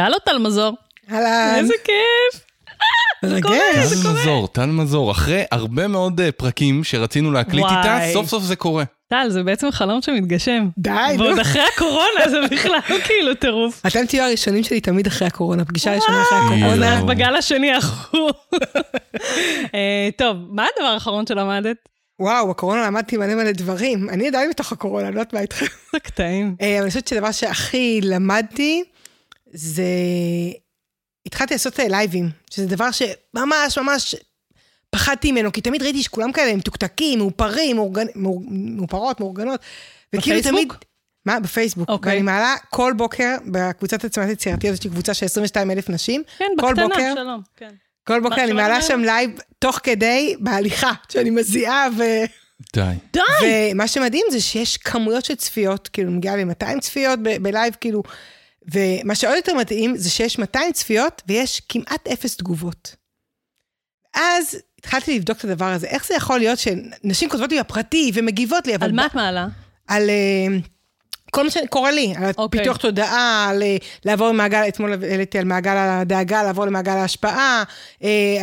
הלו טל מזור. הלן. איזה כיף. טל מזור, אחרי הרבה מאוד פרקים שרצינו להקליט איתה, סוף סוף זה קורה. טל, זה בעצם חלום שמתגשם. די, נו. ועוד אחרי הקורונה, זה בכלל כאילו טירוף. אתם תהיו הראשונים שלי תמיד אחרי הקורונה, פגישה ראשונה אחרי הקורונה. בגל השני אחו. טוב, מה הדבר האחרון שלמדת? וואו, הקורונה למדתי מלא דברים. אני עדיין מתוך הקורונה, לא יודעת מה איתכם. זה קטעים. אני חושבת שדבר שהכי למדתי, זה... התחלתי לעשות לייבים, שזה דבר שממש ממש פחדתי ממנו, כי תמיד ראיתי שכולם כאלה הם תוקתקים, מאופרים, מאופרות, מאורגנות. בפייסבוק? מה? בפייסבוק. ואני מעלה כל בוקר, בקבוצת עצמת יצירתיות, יש לי קבוצה של 22,000 נשים. כן, בקטנה, שלום. כל בוקר אני מעלה שם לייב תוך כדי בהליכה, שאני מזיעה ו... די. ומה שמדהים זה שיש כמויות של צפיות, כאילו מגיעה ל-200 צפיות בלייב, כאילו... ומה שעוד יותר מתאים, זה שיש 200 צפיות, ויש כמעט 0 תגובות. אז התחלתי לבדוק את הדבר הזה. איך זה יכול להיות שנשים כותבות לי הפרטי, ומגיבות לי, אבל... על מה את מעלה? על כל מה שקורה לי, על פיתוח תודעה, על לעבור למעגל, אתמול העליתי על מעגל הדאגה, לעבור למעגל ההשפעה,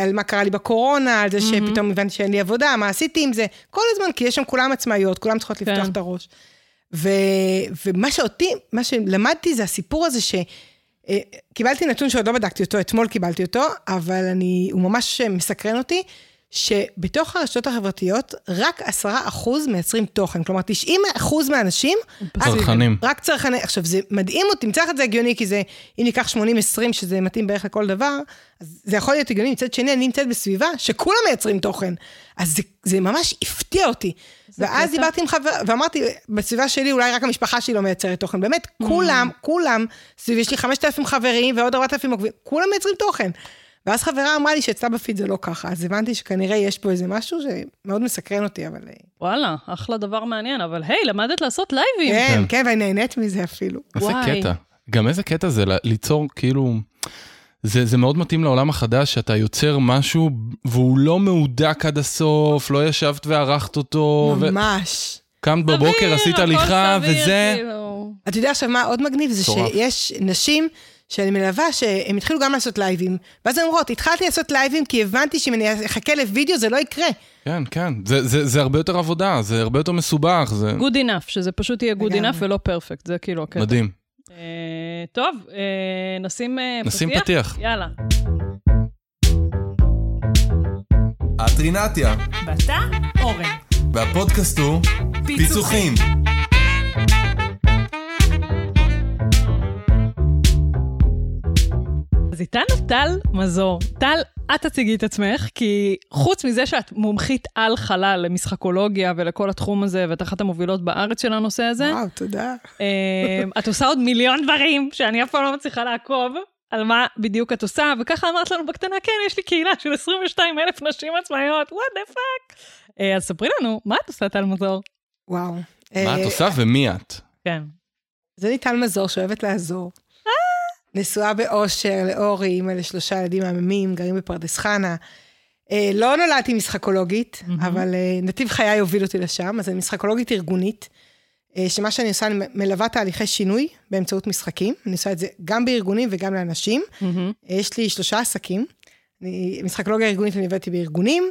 על מה קרה לי בקורונה, על זה שפתאום הבנתי שאין לי עבודה, מה עשיתי עם זה, כל הזמן, כי יש שם כולם עצמאיות, כולם צריכות לפתוח את הראש. ומה שאותי, מה שלמדתי זה הסיפור הזה שקיבלתי נתון שעוד לא בדקתי אותו, אתמול קיבלתי אותו, אבל הוא ממש מסקרן אותי, שבתוך הרשתות החברתיות, רק 10% מייצרים תוכן, כלומר 90% מהאנשים, צרכנים. רק צרכנים, עכשיו זה מדהים אותי, מצליח את זה הגיוני, כי זה, אם ניקח 80-20, שזה מתאים בערך לכל דבר, אז זה יכול להיות הגיוני, מצד שני, אני נמצאת בסביבה, שכולם מייצרים תוכן, אז זה ממש הפתיע אותי, ואז דיברתי עם חבר, ואמרתי, בסביבה שלי, אולי רק המשפחה שלי לא מייצרת תוכן, באמת, כולם, סביב, יש לי 5,000 חברים, ועוד 4,000 עוקבים, כולם מייצרים תוכן, ואז חברה אמרה לי שאצלה בפיד זה לא ככה, אז הבנתי שכנראה יש פה איזה משהו שמאוד מסקרן אותי, אבל... וואלה, אחלה דבר מעניין, אבל היי, למדת לעשות לייבים. כן, ואני נהנית מזה אפילו. איזה קטע. גם איזה קטע זה ליצור כאילו... זה מאוד מתאים לעולם החדש, שאתה יוצר משהו והוא לא מעודק עד הסוף, לא ישבת וערכת אותו. ממש. קמת בבוקר, עשית הליכה, וזה... אתה יודע עכשיו מה עוד מגניב? זה שיש נשים... שאני מלווה שהם התחילו גם לעשות לייבים, ואז הן אומרות, התחלתי לעשות לייבים, כי הבנתי שאם אני אחכה לוידאו, זה לא יקרה. כן, זה הרבה יותר עבודה, זה הרבה יותר מסובך. Good enough, שזה פשוט יהיה good enough ולא perfect, זה כאילו הקטע. מדהים. טוב, נשים פתיח. יאללה. הטרינתיה. בתה אורן. והפודקאסט הוא פיצוחים. אז איתנו טל מזור. טל, את תציגי את עצמך, כי חוץ מזה שאת מומחית על חלל למשחקולוגיה ולכל התחום הזה, ואת אחת המובילות בארץ של הנושא הזה. וואו, תודה. את עושה עוד מיליון דברים, שאני אף פעם לא מצליחה לעקוב, על מה בדיוק את עושה, וככה אמרת לנו בקטנה, כן, יש לי קהילה של 22,000 נשים עצמאיות, what the fuck? אז ספרי לנו, מה את עושה טל מזור? וואו. מה את עושה ומי את? כן. זה לי טל מזור, שאוהבת לעזור. נשואה באושר, לאורי, אימא ל3 ילדים עממים, גרים בפרדס חנה. לא נולדתי משחקולוגית, אבל נתיב חיי הוביל אותי לשם, אז אני משחקולוגית ארגונית, שמה שאני עושה, אני מלווה תהליכי שינוי באמצעות משחקים, אני עושה את זה גם בארגונים וגם לאנשים, יש לי 3 עסקים, משחקולוגיה ארגונית אני הבאתי בארגונים,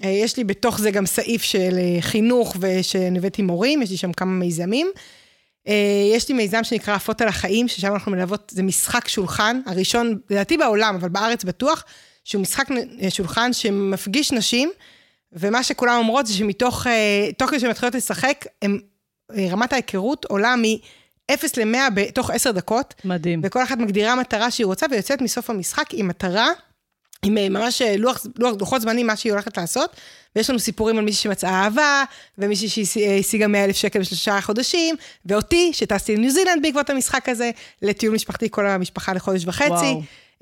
יש לי בתוך זה גם סעיף של חינוך, ושאני הבאתי מורים, יש לי שם כמה מיזמים, יש לי מיזם שנקרא פוטה לחיים, ששם אנחנו מלוות, זה משחק שולחן, הראשון, לדעתי בעולם, אבל בארץ בטוח, שהוא משחק שולחן שמפגיש נשים, ומה שכולם אומרות זה שמתוך, תוך כשהן מתחילות לשחק, רמת ההיכרות עולה מ-0 ל-100 בתוך 10 דקות. מדהים. וכל אחת מגדירה מטרה שהיא רוצה, ויוצאת מסוף המשחק עם מטרה, עם ממש לוחות זמנים, מה שהיא הולכת לעשות, ויש לנו סיפורים על מישהי שמצאה אהבה, ומישהי שהשיגה 100,000 שקל ב3 חודשים, ואותי שטסתי לניו זילנד בעקבות המשחק הזה, לטיול משפחתי כל המשפחה ל1.5 חודשים,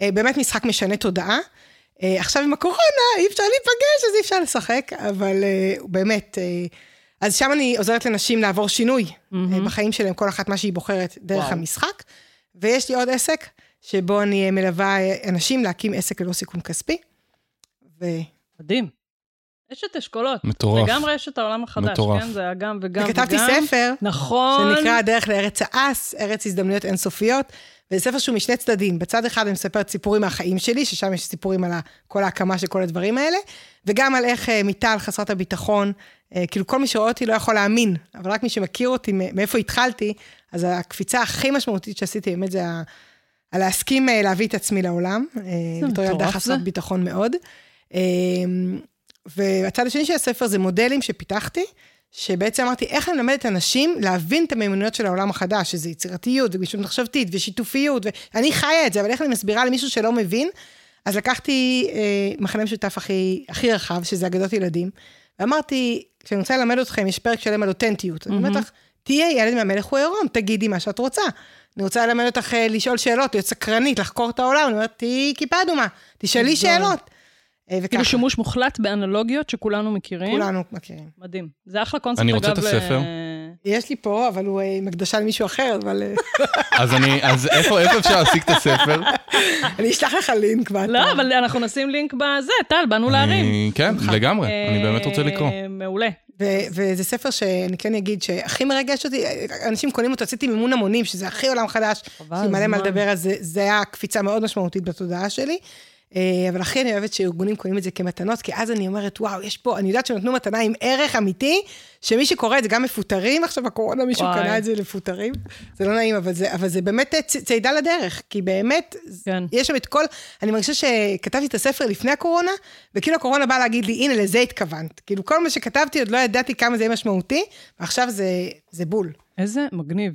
באמת משחק משנה תודעה, עכשיו עם הקורונה אי אפשר להיפגש, אז אי אפשר לשחק, אבל באמת, אז שם אני עוזרת לנשים לעבור שינוי, בחיים שלהם כל אחת מה שהיא בוחרת דרך המשחק, ויש לי עוד עסק, שבו אני מלווה אנשים להקים עסק ללא סיכון כספי. מדהים. יש את אשכולות. מטורף. וגם יש את העולם החדש. מטורף. כן, זה אגם וגם וגם. וכתבתי ספר. נכון. שנקרא הדרך לארץ האס, ארץ הזדמנויות אינסופיות, וזה ספר שהוא משני צדדים. בצד אחד אני מספרת סיפורים מהחיים שלי, ששם יש סיפורים על כל ההקמה של כל הדברים האלה, וגם על איך מיטל חסרת הביטחון, כאילו כל מי שרואה אותי לא יכול להאמין, אבל רק מי שמכיר אותי, מאיפה התחלתי, אז הקפיצה הכי משמעותית שעשיתי, באמת זה על להסכים להביא את עצמי לעולם, בתור ילדה חסרת ביטחון מאוד. והצד השני של הספר זה מודלים שפיתחתי, שבעצם אמרתי, איך אני למדת אנשים להבין את המיומנויות של העולם החדש, שזה יצירתיות וגישות מחשבתית ושיתופיות, ואני חיה את זה, אבל איך אני מסבירה למישהו שלא מבין, אז לקחתי מחנה משותף הכי רחב, שזה אגדות ילדים, ואמרתי, כשאני רוצה ללמד אתכם, יש פרק שלם על אותנטיות, אני אומרת לך, תהיה ילד מהמלך הוא עירום, תגידי מה שאת רוצה, אני רוצה ללמד אותך לשאול שאלות, להיות סקרנית, לחקור את העולם, אני אומרת, תהיי כיפה אדומה, תשאלי שאלות. כאילו שימוש מוחלט באנלוגיות שכולנו מכירים. כולנו מכירים. מדהים. זה אחלה קונספט. אני רוצה את הספר. יש לי פה, אבל הוא מקדשה למישהו אחר, אבל... אז איפה אפשר להשיג את הספר? אני אשלח לך לינק. לא, אבל אנחנו נשים לינק בזה, טל, באנו להרים. כן, לגמרי. אני באמת רוצה לקרוא. מעולה. וזה ספר שאני כן אגיד שהכי מרגש אותי, אנשים קונים אותו, עשיתי מימון המונים, שזה הכי עולם חדש, שמלא מה לדבר, אז זה היה קפיצה מאוד משמעותית בתודעה שלי. אבל הכי אני אוהבת שארגונים קונים את זה כמתנות, כי אז אני אומרת, וואו, יש פה, אני יודעת שנתנו מתנה עם ערך אמיתי, שמי שקורא את זה גם מפוטרים, עכשיו הקורונה מישהו קנה את זה לפוטרים, זה לא נעים, אבל זה באמת צעידה לדרך, כי באמת, יש שם את כל, אני מרגישה שכתבתי את הספר לפני הקורונה, וכאילו הקורונה באה להגיד לי, הנה לזה התכוונת, כאילו כל מה שכתבתי עוד לא ידעתי כמה זה יהיה משמעותי, ועכשיו זה בול. איזה מגניב.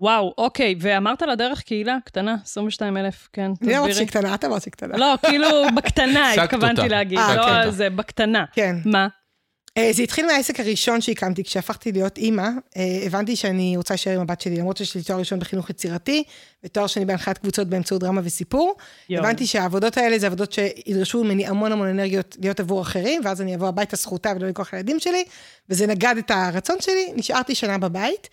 וואו, אוקיי, ואמרת לה דרך קהילה קטנה, 22,000, כן, תסבירי. אני אמרת שהיא קטנה, את אמרת שהיא קטנה. לא, כאילו בקטנה, התכוונתי להגיד, לא זה, בקטנה. כן. מה? זה התחיל מהעסק הראשון שהקמתי, כשהפכתי להיות אימא, הבנתי שאני רוצה להישאר עם הבת שלי, למרות שיש לי תואר ראשון בחינוך יצירתי, ותואר שני בהנחיית קבוצות באמצעות דרמה וסיפור, הבנתי שהעבודות האלה זה עבודות שידרשו ממני המון המון אנרגיות להיות עבור אחרים, ואז אני אבוא הביתה זכותה ולא לכוח הילדים שלי, וזה נגד את הרצון שלי, נשארתי שנה בבית,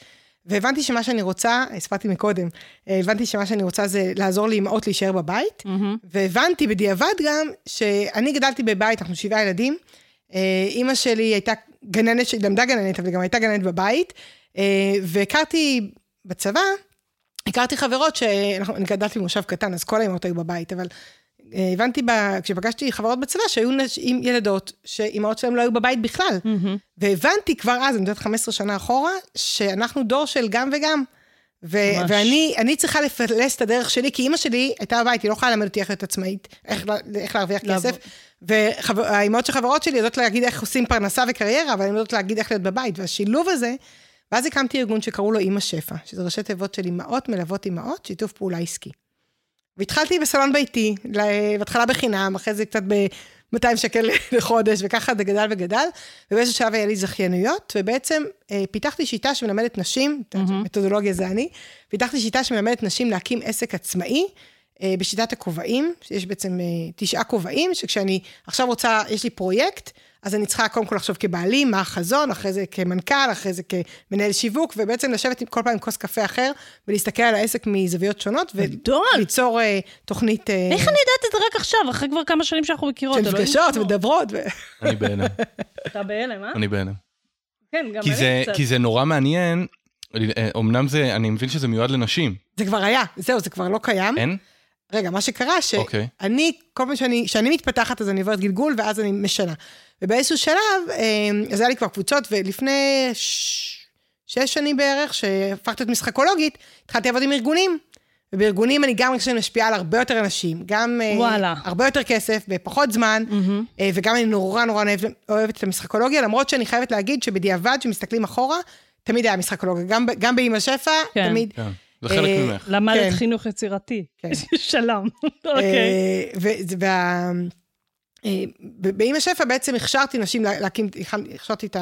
והבנתי שמה שאני רוצה, הספרתי מקודם, הבנתי שמה שאני רוצה זה לעזור לאמאות להישאר בבית, והבנתי בדיעבד גם שאני גדלתי בבית, אנחנו 7 ילדים, אמא שלי הייתה גננת, שלמדה גננת, אבל גם הייתה גננת בבית, והכרתי בצבא, הכרתי חברות שאני גדלתי במושב קטן, אז כל האמאות היו בבית, אבל הבנתי, כשפגשתי חברות בצבא, שהיו ילדות, שאימהות שלהם לא היו בבית בכלל. והבנתי כבר אז, אני יודעת 15 שנה אחורה, שאנחנו דור של גם וגם. ואני צריכה לפלס את הדרך שלי, כי אימא שלי הייתה בבית, היא לא יכולה ללמד אותי איך להיות עצמאית, איך להרוויח כסף. והאימהות של חברות שלי יודעות להגיד איך עושים פרנסה וקריירה, אבל הן יודעות להגיד איך להיות בבית. והשילוב הזה, ואז הקמתי ארגון שקראו לו אמא שפע, שזה ראשי תיבות של אימהות, מלוות אימהות, שיתוף פעולה עסקי. והתחלתי בסלון ביתי, בהתחלה בחינם, אחרי זה קצת ב-200 שקל לחודש, וככה זה גדל וגדל, ובאיזשהו שלב היה לי זכיינויות, ובעצם פיתחתי שיטה שמלמדת נשים, מתודולוגיה זה אני, פיתחתי שיטה שמלמדת נשים להקים עסק עצמאי, בשיטת הכובעים, שיש בעצם 9 כובעים, שכשאני עכשיו רוצה, יש לי פרויקט, אז אני צריכה קודם כל לחשוב כבעלים, מה החזון, אחרי זה כמנכ"ל, אחרי זה כמנהל שיווק, ובעצם לשבת כל פעם עם כוס קפה אחר, ולהסתכל על העסק מזוויות שונות, וליצור תוכנית... איך אני יודעת את זה רק עכשיו, אחרי כבר כמה שנים שאנחנו מכירות? של מפגשות ודברות. אני בהלם. אתה בהלם, אה? אני בהלם. כן, גם אני קצת. כי זה נורא מעניין, אמנם זה, אני מבין שזה מיועד לנשים. זה כבר היה, זהו, זה כבר לא קיים. אין? רגע, מה שקרה, שאני, כל פעם שאני מתפתחת, אז אני עוברת גלגול, ואז אני משנה. ובאיזשהו שלב, אז היה לי כבר קבוצות, ולפני 6 שנים בערך, שהפכת את משחקולוגית, התחלתי לעבוד עם ארגונים, ובארגונים אני גם משפיעה על הרבה יותר אנשים, גם הרבה יותר כסף, בפחות זמן, וגם אני נורא נורא אוהבת את המשחקולוגיה, למרות שאני חייבת להגיד שבדיעבד, שמסתכלים אחורה, תמיד היה משחקולוגיה, גם באמא שפע, תמיד... זה חלק ממך. למדת חינוך יצירתי. שלום. אוקיי. באמא שפע בעצם הכשרתי נשים להקים, הכשרתי את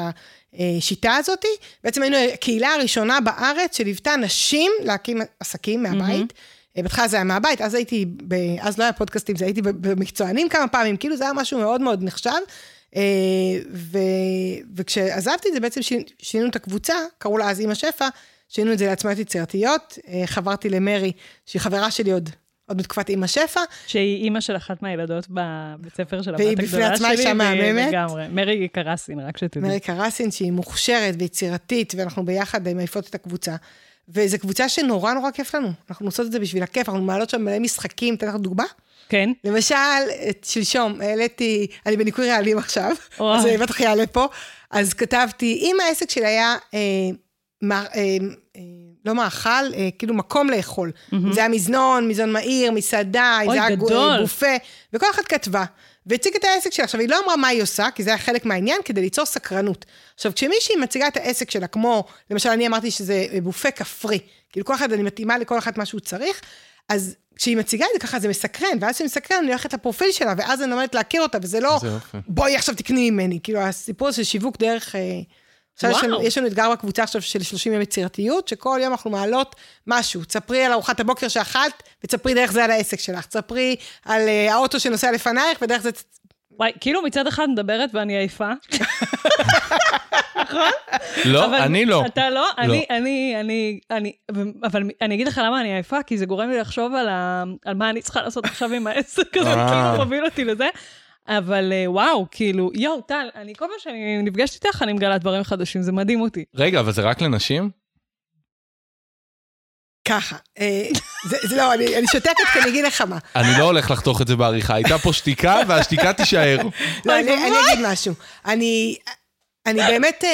השיטה הזאת, בעצם היינו הקהילה הראשונה בארץ שליוותה נשים להקים עסקים מהבית, בתחילה זה היה מהבית, אז הייתי, אז לא היה פודקאסטים, זה הייתי במקצוענים כמה פעמים, כאילו זה היה משהו מאוד מאוד נחשב, וכשעזבתי את זה בעצם שינינו את הקבוצה, קראו לה אז אמא שפע, שינינו את זה לעצמאיות יצירתיות, חברתי למרי, שהיא חברה שלי עוד עוד בתקופת אמא שפע. שהיא אמא של אחת מהילדות בבית ספר של הבת הגדולה שלי. והיא בפני עצמה אישה מהממת. מרי קרסין, רק שתדעי. מרי קרסין, שהיא מוכשרת ויצירתית, ואנחנו ביחד מעיפות את הקבוצה. וזו קבוצה שנורא נורא כיף לנו. אנחנו עושות את זה בשביל הכיף, אנחנו מעלות שם מלא משחקים, תן לך דוגמה. כן. למשל, שלשום, העליתי, אני בניקוי רעלים עכשיו, אז בטח יעלה פה, אז כתבתי, אם העסק שלי היה, לא מאכל, כאילו מקום לאכול. זה היה מזנון מהיר, מסעדה, בופה, וכל אחת כתבה. והציג את העסק שלה. עכשיו, היא לא אמרה מה היא עושה, כי זה היה חלק מהעניין, כדי ליצור סקרנות. עכשיו, כשמישהי מציגה את העסק שלה, כמו, למשל, אני אמרתי שזה בופה כפרי, כאילו כל אחד, אני מתאימה לכל אחד מה שהוא צריך, אז כשהיא מציגה את זה ככה, זה מסקרן, ואז כשהיא מסקרן, אני הולכת לפרופיל שלה, ואז אני עומדת להכיר אותה, וזה לא, בואי עכשיו תקני ממני, כאילו הסיפור של שיווק דרך, יש לנו אתגר בקבוצה עכשיו של 30 יום יצירתיות, שכל יום אנחנו מעלות משהו, צפרי על ארוחת הבוקר שאכלת, וצפרי דרך זה על העסק שלך, צפרי על האוטו שנוסע לפנייך, ודרך זה... וואי, כאילו מצד אחד מדברת ואני עייפה. נכון? לא, אני לא. אתה לא? אבל אני אגיד לך למה אני עייפה, כי זה גורם לי לחשוב על מה אני צריכה לעשות עכשיו עם העסק הזה, כאילו מוביל אותי לזה. אבל וואו, כאילו, יו, טל, אני כל פעם שאני נפגשת איתך, אני מגלה דברים חדשים, זה מדהים אותי. רגע, אבל זה רק לנשים? ככה. לא, אני שותקת כי אני אגיד לך מה. אני לא הולך לחתוך את זה בעריכה, הייתה פה שתיקה, והשתיקה תישאר. לא, אני אגיד משהו. אני באמת,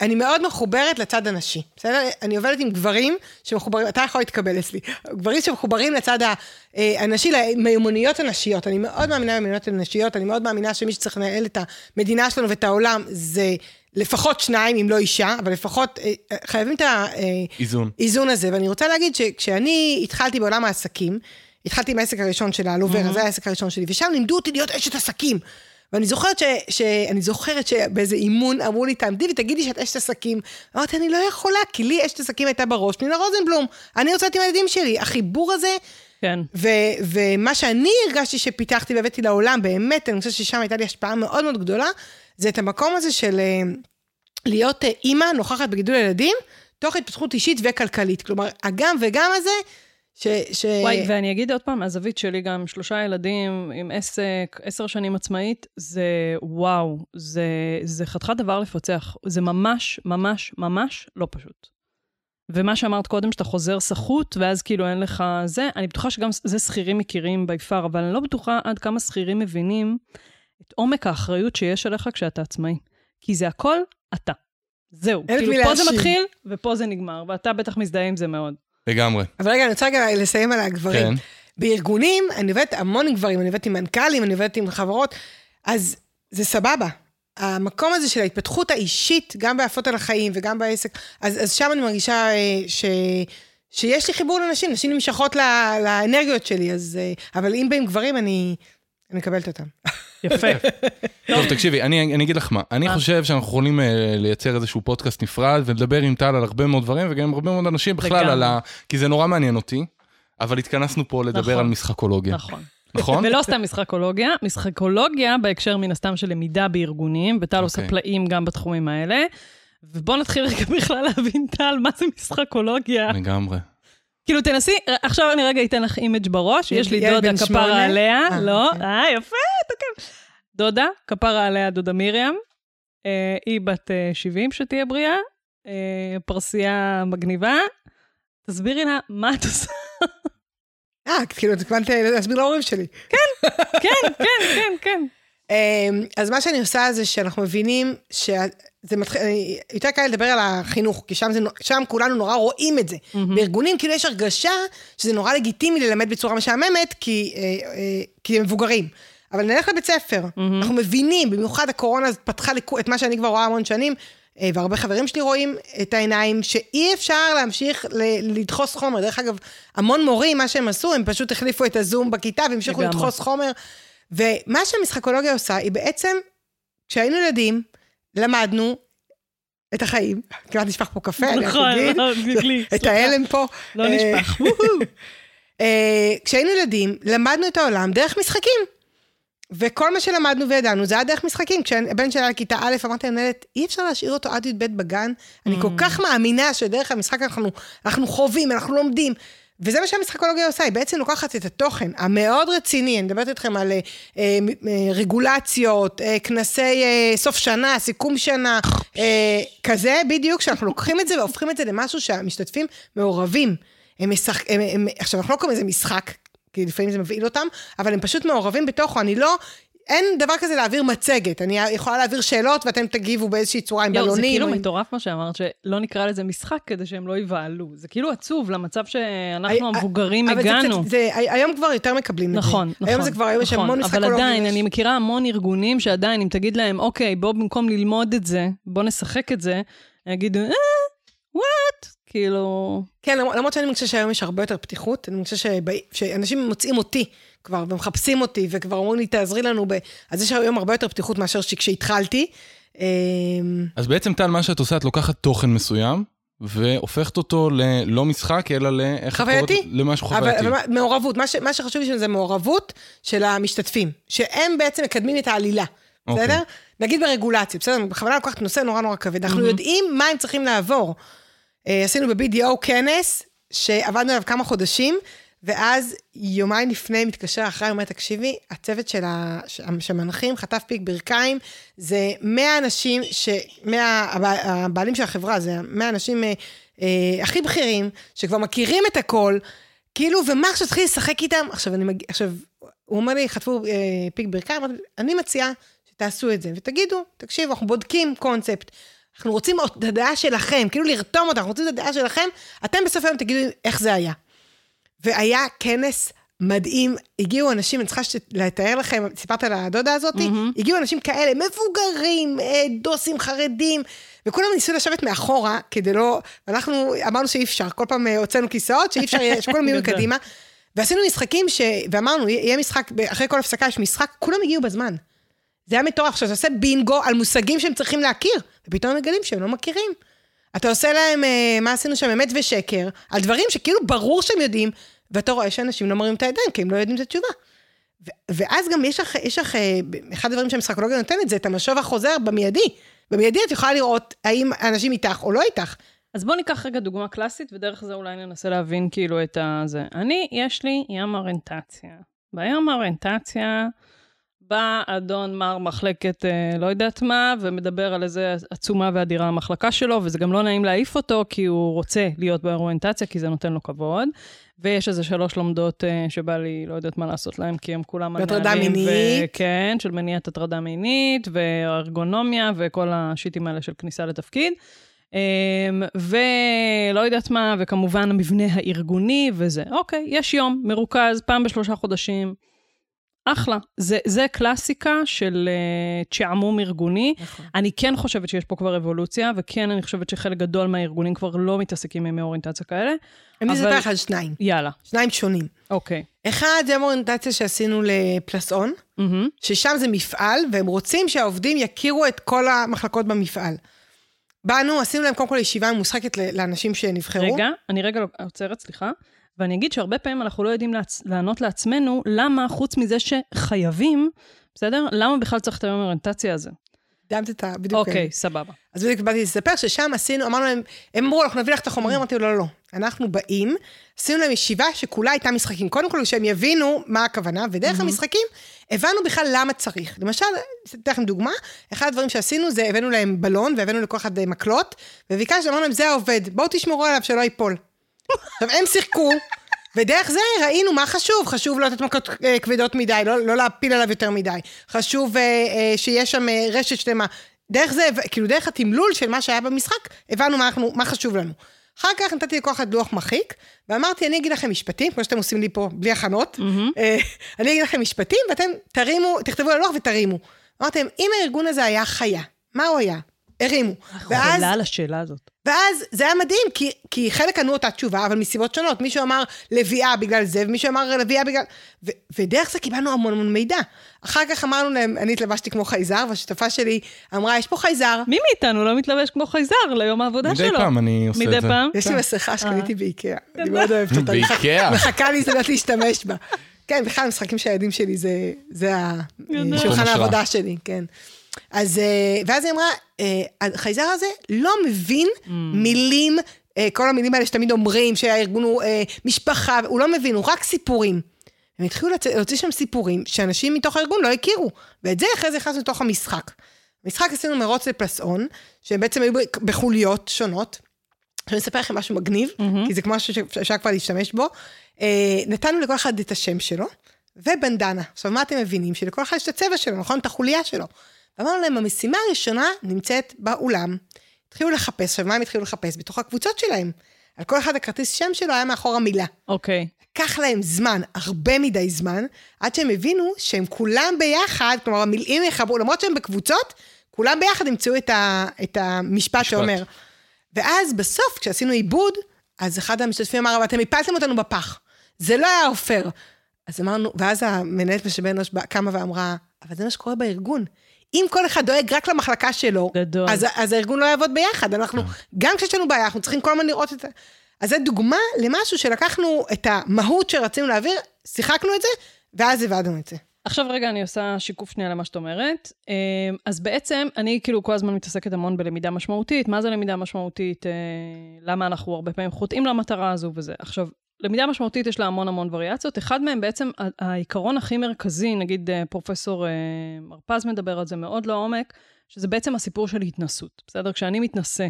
אני מאוד מחוברת לצד הנשי. בסדר? אני עובדת עם גברים שמחוברים, אתה יכול להתקבל אצלי, גברים שמחוברים לצד הנשי, למיומנויות הנשיות. אני מאוד מאמינה במיומנויות הנשיות, אני מאוד מאמינה שמי שצריך לנהל את המדינה שלנו ואת העולם, זה לפחות שניים, אם לא אישה, אבל לפחות חייבים את האיזון הזה. ואני רוצה להגיד שכשאני התחלתי בעולם העסקים, התחלתי עם העסק הראשון של הלובר, זה העסק הראשון שלי, ושם לימדו אותי להיות אשת עסקים. ואני זוכרת שבאיזה אימון אמרו לי, תעמדי ותגידי שאת אשת עסקים. אמרתי, אני לא יכולה, כי לי אשת עסקים הייתה בראש, פנינה רוזנבלום, אני יוצאת עם הילדים שלי, החיבור הזה, ומה שאני הרגשתי שפיתחתי והבאתי לעולם, באמת, אני חושבת ששם הייתה לי השפעה מאוד מאוד גדולה, זה את המקום הזה של להיות אימא נוכחת בגידול ילדים, תוך התפתחות אישית וכלכלית. כלומר, הגם וגם הזה, וואי, ואני אגיד עוד פעם, הזווית שלי גם 3 ילדים עם עסק, 10 שנים עצמאית, זה וואו, זה חתיכת דבר לפוצח, זה ממש, ממש, ממש לא פשוט. ומה שאמרת קודם, שאתה חוזר סחוט, ואז כאילו אין לך זה, אני בטוחה שגם זה שכירים מכירים ביפר, אבל אני לא בטוחה עד כמה שכירים מבינים את עומק האחריות שיש עליך כשאתה עצמאי. כי זה הכל אתה. זהו, כאילו פה זה מתחיל, ופה זה נגמר, ואתה בטח מזדהה עם זה מאוד. לגמרי. אבל רגע, אני רוצה רגע לסיים על הגברים. כן. בארגונים, אני עובדת המון גברים, אני עובדת עם מנכ"לים, אני עובדת עם חברות, אז זה סבבה. המקום הזה של ההתפתחות האישית, גם בפוטה לחיים וגם בעסק, אז שם אני מרגישה שיש לי חיבור לנשים, נשים נמשכות לאנרגיות שלי, אז, אבל אם בין גברים, אני מקבלת אותם. יפה. טוב, תקשיבי, אני אגיד לך מה. אני חושב שאנחנו יכולים לייצר איזשהו פודקאסט נפרד, ולדבר עם טל על הרבה מאוד דברים, וגם עם הרבה מאוד אנשים בכלל, כי זה נורא מעניין אותי, אבל התכנסנו פה לדבר על משחקולוגיה. נכון. נכון? ולא סתם משחקולוגיה, משחקולוגיה בהקשר מן הסתם של למידה בארגונים, וטל עושה פלאים גם בתחומים האלה, ובואו נתחיל רגע בכלל להבין טל, מה זה משחקולוגיה. לגמרי. כאילו תנסי, עכשיו אני רגע אתן לך אימג' בראש, יש לי דודה כפרה עליה, לא, יפה, תוקף. דודה, כפרה עליה, דודה מרים, היא בת 70 שתהיה בריאה, פרסייה מגניבה, תסבירי לה מה את עושה. כאילו, תכוונת להסביר להורים שלי. כן, כן, כן, כן, כן. אז מה שאני עושה זה שאנחנו מבינים שזה מתחיל, יותר קל לדבר על החינוך, כי שם כולנו נורא רואים את זה. בארגונים כאילו יש הרגשה שזה נורא לגיטימי ללמד בצורה משעממת, כי הם מבוגרים. אבל נלך לבית ספר, אנחנו מבינים, במיוחד הקורונה פתחה את מה שאני כבר רואה המון שנים, והרבה חברים שלי רואים את העיניים, שאי אפשר להמשיך לדחוס חומר. דרך אגב, המון מורים, מה שהם עשו, הם פשוט החליפו את הזום בכיתה, והמשיכו לדחוס חומר. ומה שהמשחקולוגיה עושה, היא בעצם, כשהיינו ילדים, למדנו את החיים, כמעט נשפח פה קפה, את ההלם פה. לא נשפח. כשהיינו ילדים, למדנו את העולם דרך משחקים. וכל מה שלמדנו וידענו, זה היה דרך משחקים. כשהבן שלי על כיתה א', אמרתי לנהלת, אי אפשר להשאיר אותו עד י"ב בגן. אני כל כך מאמינה שדרך המשחק אנחנו חווים, אנחנו לומדים. וזה מה שהמשחקולוגיה עושה, היא בעצם לוקחת את התוכן המאוד רציני, אני מדברת אתכם על רגולציות, כנסי סוף שנה, סיכום שנה, כזה בדיוק, שאנחנו לוקחים את זה והופכים את זה למשהו שהמשתתפים מעורבים. עכשיו אנחנו לא קוראים איזה משחק, כי לפעמים זה מבעיל אותם, אבל הם פשוט מעורבים בתוכו, אני לא... אין דבר כזה להעביר מצגת, אני יכולה להעביר שאלות, ואתם תגיבו באיזושהי צורה עם בלונים. זה כאילו מטורף מה שאמרת, שלא נקרא לזה משחק, כדי שהם לא יבעלו. זה כאילו עצוב למצב שאנחנו המבוגרים הגענו. היום כבר יותר מקבלים את זה. נכון, נכון. היום זה כבר, היום יש המון משחקולוגיה. אבל עדיין, אני מכירה המון ארגונים, שעדיין, אם תגיד להם, אוקיי, בואו במקום ללמוד את זה, בואו נשחק את זה, יגידו, what? כאילו... כן, למרות שאני חושבת שהיום יש הרבה יותר פתיחות, אני חושבת שאנשים מוצאים אותי כבר, ומחפשים אותי, וכבר אומרים לי, תעזרי לנו, אז יש היום הרבה יותר פתיחות מאשר כשהתחלתי. אז בעצם, טל, מה שאת עושה, את לוקחת תוכן מסוים, והופכת אותו ללא משחק, אלא חווייתי. למשהו חווייתי. אבל מעורבות, מה שחשוב לי זה מעורבות של המשתתפים, שהם בעצם מקדמים את העלילה. בסדר? נגיד ברגולציה, בסדר? בכוונה לוקחת נושא נורא נורא כבד. אנחנו יודעים מה הם צריכים לעבור. עשינו ב-BDO כנס, שעבדנו עליו כמה חודשים, ואז יומיים לפני מתקשר אחרי, אומר, תקשיבי, הצוות של המנחים חטף פיק ברכיים, זה 100 אנשים, הבעלים של החברה, זה 100 אנשים הכי בכירים, שכבר מכירים את הכל, כאילו, ומה עכשיו תחיל לשחק איתם? עכשיו, הוא אומר לי, חטפו פיק ברכיים, אני מציעה שתעשו את זה, ותגידו, תקשיבו, אנחנו בודקים קונספט, אנחנו רוצים את הדעה שלכם, כאילו לרתום אותה, אנחנו רוצים את הדעה שלכם, אתם בסוף היום תגידו איך זה היה. והיה כנס מדהים, הגיעו אנשים, אני צריכה לתאר לכם, סיפרת על הדודה הזאת, הגיעו אנשים כאלה, מבוגרים, דוסים, חרדים, וכולם ניסו לשבת מאחורה, כדי לא, ואנחנו אמרנו שאי אפשר, כל פעם הוצאנו כיסאות, שאי אפשר, שכולם יהיו מקדימה, ועשינו משחקים, ואמרנו, יהיה משחק, אחרי כל הפסקה יש משחק, כולם הגיעו בזמן. זה היה מטורף, שאתה עושה בינגו על מושגים שהם צריכים להכיר, ופתאום מגלים שהם לא מכירים. אתה עושה להם, מה עשינו שם, אמת ושקר, על דברים שכאילו ברור שהם יודעים, ואתה רואה שאנשים לא מרים את הידיים, כי הם לא יודעים את התשובה. ואז גם יש לך, אחד הדברים שהמשחקולוגיה נותנת, זה את המשוב החוזר במיידי. במיידי את יכולה לראות האם האנשים איתך או לא איתך. אז בואו ניקח רגע דוגמה קלאסית, ודרך זה אולי ננסה להבין כאילו את זה. אני, יש לי ים אוריינטציה. ביום אוריינטציה בא אדון מר מחלקת לא יודעת מה, ומדבר על איזה עצומה והדירה המחלקה שלו, וזה גם לא נעים להעיף אותו, כי הוא רוצה להיות באוריינטציה, כי זה נותן לו כבוד. ויש איזה 3 לומדות שבא לי לא יודעת מה לעשות להם, כי הם כולם מנהלים, כן, של מניעת הטרדה מינית, וארגונומיה, וכל השיטים האלה של כניסה לתפקיד. ולא יודעת מה, וכמובן המבנה הארגוני, וזה. אוקיי, יש יום מרוכז, פעם ב3 חודשים, אחלה. זה קלאסיקה של צ'עמום ארגוני. נכון. אני כן חושבת שיש פה כבר אבולוציה, וכן אני חושבת שחלק גדול מהארגונים כבר לא מתעסקים עם אוריינטציה כאלה. אני אספר לך על 2. יאללה. 2 שונים. אוקיי. אחד זה האוריינטציה שעשינו לפלסאון, ששם זה מפעל, והם רוצים שהעובדים יכירו את כל המחלקות במפעל. באנו, עשינו להם קודם כל ישיבה מושחקת לאנשים שנבחרו. רגע, אני רגע עוצרת, סליחה. ואני אגיד שהרבה פעמים אנחנו לא יודעים לענות לעצמנו, למה חוץ מזה שחייבים, בסדר? למה בכלל צריך את היום האוריינטציה הזה? דמת את בדיוק. אוקיי, סבבה. אז בדיוק באתי לספר ששם עשינו, אמרנו להם, הם אמרו, אנחנו נביא לך את החומרים, אמרתי, לא, לא, לא. אנחנו באים, עשינו להם ישיבה שכולה הייתה משחקים. קודם כל, כשהם יבינו מה הכוונה, ודרך המשחקים, הבנו בכלל למה צריך. למשל, אתן לכם דוגמה, אחד הדברים שעשינו זה, הבאנו להם בלון, והבאנו לכל אחד מקלות, וביקשנו, אמרנו להם, זה העובד, בואו תשמרו עליו שלא ייפול. עכשיו, הם שיחקו, ודרך זה ראינו מה חשוב. חשוב לא לתת מכות כבדות מדי, לא להפיל עליו יותר מדי. חשוב שיש שם רשת שלמה. דרך זה, כאילו דרך התמלול של מה שהיה במשחק, הבנו מה חשוב לנו. אחר כך נתתי לכל אחד לוח מחיק, ואמרתי, אני אגיד לכם משפטים, כמו שאתם עושים לי פה, בלי הכנות. אני אגיד לכם משפטים, ואתם תרימו, תכתבו על הלוח ותרימו. אמרתם, אם הארגון הזה היה חיה, מה הוא היה? הרימו. חולה על השאלה הזאת. ואז זה היה מדהים, כי חלק ענו אותה תשובה, אבל מסיבות שונות, מישהו אמר לביאה בגלל זה, ומישהו אמר לביאה בגלל... ודרך זה קיבלנו המון המון מידע. אחר כך אמרנו להם, אני התלבשתי כמו חייזר, והשותפה שלי אמרה, יש פה חייזר. מי מאיתנו לא מתלבש כמו חייזר ליום העבודה שלו? מדי פעם אני עושה את זה. יש לי מסכה שקניתי באיקאה. אני מאוד אוהבת אותה. באיקאה? מחכה לי זאת להשתמש בה. כן, בכלל המשחקים שהילדים שלי זה שולחן העבודה שלי, כן. אז, ואז היא אמרה, החייזר הזה לא מבין מילים כל המילים האלה שתמיד אומרים שהארגון הוא משפחה, הוא לא מבין, הוא רק סיפורים. הם התחילו להוציא שם סיפורים שאנשים מתוך הארגון לא הכירו, ואת זה אחרי זה נכנסנו לתוך המשחק. במשחק עשינו מרוץ לפלסעון, שהם בעצם היו בחוליות שונות, שאני אספר לכם משהו מגניב, כי זה כמו משהו שאפשר כבר להשתמש בו, נתנו לכל אחד את השם שלו, ובנדנה. עכשיו, מה אתם מבינים? שלכל אחד יש את הצבע שלו, נכון? את החוליה שלו. ואמרנו להם, המשימה הראשונה נמצאת באולם. התחילו לחפש, עכשיו מה הם התחילו לחפש? בתוך הקבוצות שלהם. על כל אחד הכרטיס שם שלו היה מאחור המילה. אוקיי. לקח להם זמן, הרבה מדי זמן, עד שהם הבינו שהם כולם ביחד, כלומר, המילים יחברו, למרות שהם בקבוצות, כולם ביחד ימצאו את המשפט שאומר. ואז בסוף, כשעשינו עיבוד, אז אחד המשתתפים אמר, אתם הפלתם אותנו בפח. זה לא היה אופר. אז אמרנו, ואז המנהלת משאבי אנוש קמה ואמרה, אבל זה מה שקורה בארגון. אם כל אחד דואג רק למחלקה שלו, אז הארגון לא יעבוד ביחד. אנחנו, גם כשיש לנו בעיה, אנחנו צריכים כל הזמן לראות את זה. אז זו דוגמה למשהו שלקחנו את המהות שרצינו להעביר, שיחקנו את זה, ואז הבדנו את זה. עכשיו רגע אני עושה שיקוף שנייה למה שאת אומרת. אז בעצם אני כאילו כל הזמן מתעסקת המון בלמידה משמעותית. מה זה למידה משמעותית? למה אנחנו הרבה פעמים חוטאים למטרה הזו וזה. עכשיו, למידה משמעותית יש לה המון המון וריאציות. אחד מהם בעצם העיקרון הכי מרכזי, נגיד פרופסור מרפז מדבר על זה מאוד לעומק, שזה בעצם הסיפור של התנסות. בסדר? כשאני מתנסה,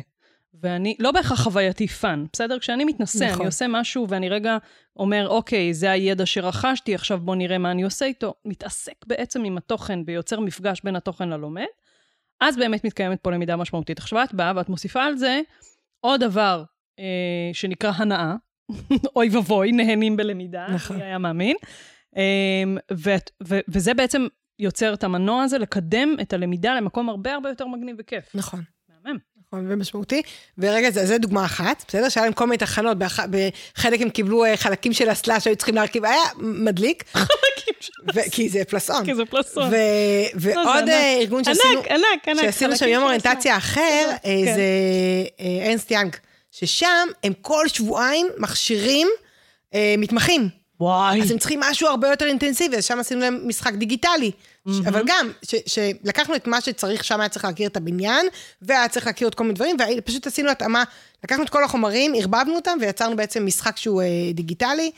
ואני, לא בהכרח חווייתי פן, בסדר? כשאני מתנסה, אני עושה משהו ואני רגע אומר, אוקיי, זה הידע שרכשתי, עכשיו בוא נראה מה אני עושה איתו. מתעסק בעצם עם התוכן ויוצר מפגש בין התוכן ללומד, אז באמת מתקיימת פה למידה משמעותית. עכשיו את באה ואת מוסיפה על זה עוד דבר שנקרא הנאה, אוי ובוי, נהנים בלמידה, אני היה מאמין, וזה בעצם יוצר את המנוע הזה לקדם את הלמידה למקום הרבה הרבה יותר מגניב וכיף. נכון. נכון, ומשמעותי, ורגע, זה דוגמה אחת, בסדר? שהיה להם כל מיני תחנות, בחלק הם קיבלו חלקים של הסלש שהיו צריכים להרכיב, היה מדליק. חלקים של הסלש. כי זה פלסעון. כי זה פלסעון. ועוד ארגון שעשינו, שעשינו שם יום אוריינטציה אחר, זה ארנסט יאנג, ששם הם כל שבועיים מכשירים מתמחים. וואי. אז הם צריכים משהו הרבה יותר אינטנסיבי, אז שם עשינו להם משחק דיגיטלי. אבל גם, שלקחנו את מה שצריך, שם היה צריך להכיר את הבניין, והיה צריך להכיר את כל מיני דברים, ופשוט עשינו התאמה, לקחנו את כל החומרים, הרבבנו אותם, ויצרנו בעצם משחק שהוא דיגיטלי,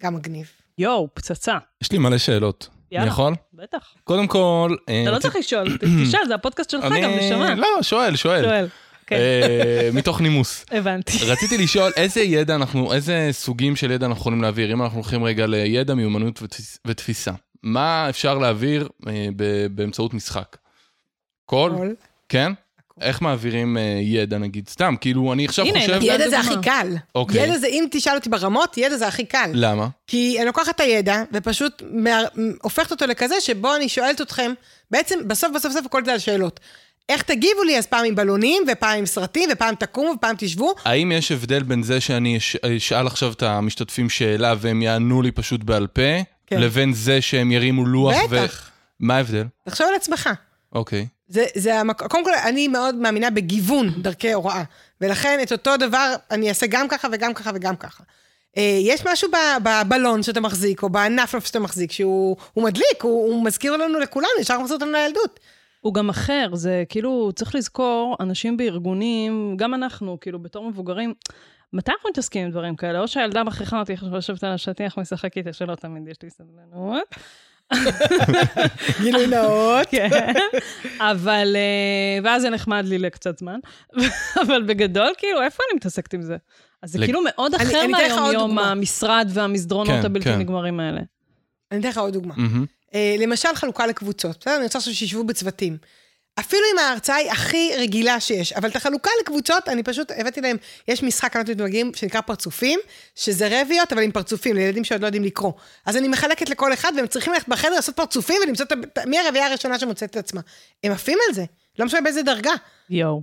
גם מגניב. יואו, פצצה. יש לי מלא שאלות. אני יכול? בטח. קודם כל... אתה לא צריך לשאול, תשאל, זה הפודקאסט שלך גם, נשמע. לא, שואל. מתוך נימוס. הבנתי. רציתי לשאול, איזה סוגים של ידע אנחנו יכולים להעביר, אם אנחנו הולכים רגע לידע, מיומנות ותפיסה. מה אפשר להעביר באמצעות משחק? קול? כן? איך מעבירים ידע, נגיד, סתם? כאילו, אני עכשיו חושב... ידע זה הכי קל. ידע זה, אם תשאל אותי ברמות, ידע זה הכי קל. למה? כי אני לוקחת את הידע, ופשוט הופכת אותו לכזה, שבו אני שואלת אתכם, בעצם, בסוף, הכל זה על שאלות. איך תגיבו לי? אז פעם עם בלונים, ופעם עם סרטים, ופעם תקומו, ופעם תשבו. האם יש הבדל בין זה שאני אשאל עכשיו את המשתתפים שאלה, והם יענו לי פשוט בעל פה, לבין זה שהם ירימו לוח ו... בטח. מה ההבדל? תחשוב על עצמך. אוקיי. קודם כל, אני מאוד מאמינה בגיוון דרכי הוראה, ולכן את אותו דבר אני אעשה גם ככה וגם ככה וגם ככה. יש משהו בבלון שאתה מחזיק, או בענף שאתה מחזיק, שהוא מדליק, הוא מזכיר לנו לכולנו, ישר מחזיר אותנו לילדות. הוא גם אחר, זה כאילו, צריך לזכור, אנשים בארגונים, גם אנחנו, כאילו, בתור מבוגרים, מתי אנחנו מתעסקים עם דברים כאלה? או שהילדה בחריכה אותי, חושבת על השטיח משחקית, שלא תמיד יש לי סבלנות. גילוי נאות. כן. אבל, ואז זה נחמד לי לקצת זמן. אבל בגדול, כאילו, איפה אני מתעסקת עם זה? אז זה כאילו מאוד אחר מהיום יום המשרד והמסדרונות הבלתי נגמרים האלה. אני אתן לך עוד דוגמה. למשל, חלוקה לקבוצות. בסדר? אני רוצה שישבו בצוותים. אפילו אם ההרצאה היא הכי רגילה שיש, אבל את החלוקה לקבוצות, אני פשוט הבאתי להם, יש משחק אנחנו מתמגעים שנקרא פרצופים, שזה רביות, אבל עם פרצופים, לילדים שעוד לא יודעים לקרוא. אז אני מחלקת לכל אחד, והם צריכים ללכת בחדר, לעשות פרצופים, ולמצוא מי הרבייה הראשונה שמוצאת את עצמה. הם עפים על זה, לא משנה באיזה דרגה. יואו.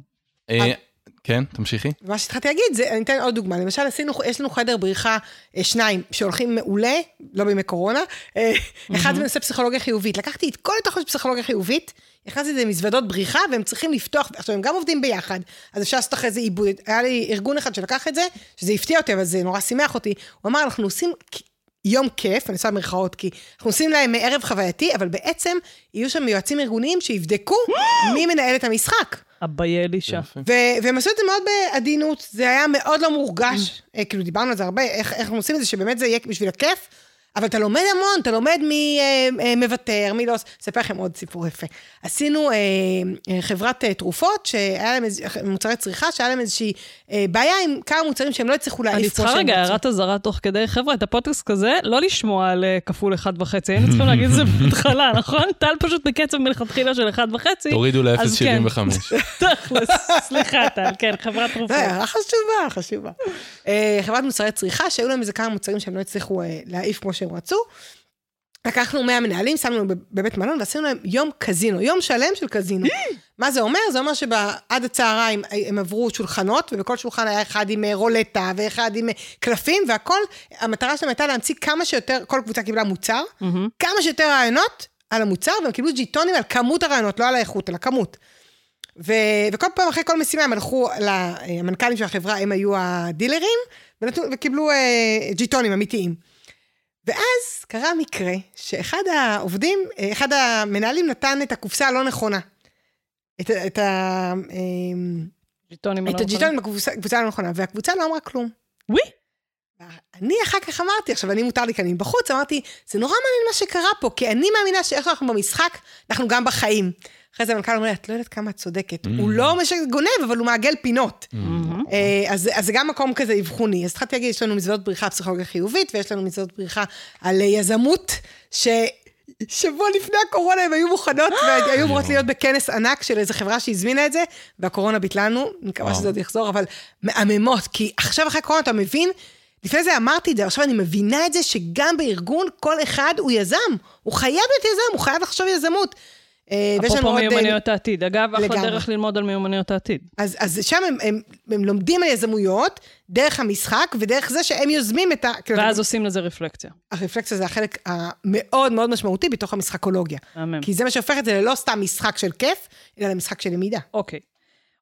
כן, תמשיכי. מה שהתחלתי להגיד, זה, אני אתן עוד דוגמה, למשל, יש לנו חדר בריחה, שניים, שהולכים מעולה, לא בימי קורונה, אחד זה נושא פסיכולוגיה חיובית, לקחתי את כל התוכנית פסיכולוגיה חיובית, הכנסתי את זה מזוודות בריחה, והם צריכים לפתוח, עכשיו הם גם עובדים ביחד, אז אפשר לעשות אחרי זה עיבוד, היה לי ארגון אחד שלקח את זה, שזה הפתיע אותי, אבל זה נורא שימח אותי, הוא אמר, אנחנו עושים יום כיף, אני עושה מרכאות, כי אנחנו עושים להם ערב חווייתי, אבל בעצם יהיו שם מיועצים ארגוניים שיבדקו מי מנהל את המשחק. אביי אלישה. והם עשו את זה מאוד בעדינות, זה היה מאוד לא מורגש, כאילו דיברנו על זה הרבה, איך הם עושים את זה, שבאמת זה יהיה בשביל הכיף, אבל אתה לומד המון, אתה לומד מי מבטר, מי לא... אספר לכם עוד סיפור יפה. עשינו חברת תרופות, שהיה להם מוצרי צריכה, שהיה להם איזושהי בעיה עם כמה מוצרים שהם לא הצליחו להעיף. אני צריכה רגע, הערת הזרה תוך כדי, חבר'ה, את הפודקאסט כזה, לא לשמוע על כפול 1.5, היינו צריכים להגיד את זה בהתחלה, נכון? טל פשוט בקצב מלכתחילה של 1.5. תורידו ל-0.75. תכלס, סליחה טל, כן, חברת תרופות. חשובה. חברת מוצרי צריכה, שהיו להם איזה כמה מוצרים שהם לא הצליחו להעיף כמו שהם רצו, לקחנו 100 מנהלים, שמנו בבית מלון, ועשינו להם יום קזינו, יום שלם של קזינו. מה זה אומר? זה אומר שעד הצהריים הם עברו שולחנות, ובכל שולחן היה אחד עם רולטה, ואחד עם קלפים, והכל, המטרה שלהם הייתה להמציא כמה שיותר, כל קבוצה קיבלה מוצר, כמה שיותר רעיונות על המוצר, והם קיבלו ג'יטונים על כמות הרעיונות, לא על האיכות, על הכמות. וכל פעם אחרי כל משימה, הם הלכו למנכ"לים של החברה, הם היו הדילרים, וקיבלו ג'יטונים אמיתיים. ואז קרה מקרה שאחד העובדים, אחד המנהלים נתן את הקופסה הלא נכונה. את הג'יטונים בקופסה הלא נכונה, והקבוצה לא אמרה כלום. וואי! אני אחר כך אמרתי, עכשיו אני מותר לי כאן, אני בחוץ, אמרתי, זה נורא מעניין מה שקרה פה, כי אני מאמינה שאיך אנחנו במשחק, אנחנו גם בחיים. אחרי זה המנכ"ל אומר, את לא יודעת כמה את צודקת. הוא לא גונב, אבל הוא מעגל פינות. אז זה גם מקום כזה אבחוני. אז התחלתי להגיד, יש לנו מזוות בריחה פסיכולוגיה חיובית, ויש לנו מזוות בריחה על יזמות, ששבוע לפני הקורונה הם היו מוכנות, והיו אמורות להיות בכנס ענק של איזו חברה שהזמינה את זה, והקורונה ביטלה לנו, מקווה שזה עוד יחזור, אבל מהממות, כי עכשיו אחרי הקורונה אתה מבין, לפני זה אמרתי את זה, עכשיו אני מבינה את זה, שגם בארגון כל אחד הוא יזם, הוא חייב להיות יזם, הוא חייב לחשוב יזמות. אפרופו מיומנויות העתיד, אגב, אחלה דרך ללמוד על מיומנויות העתיד. אז שם הם לומדים על יזמויות, דרך המשחק, ודרך זה שהם יוזמים את ה... ואז עושים לזה רפלקציה. הרפלקציה זה החלק המאוד מאוד משמעותי בתוך המשחקולוגיה. כי זה מה שהופך את זה ללא סתם משחק של כיף, אלא למשחק של למידה. אוקיי.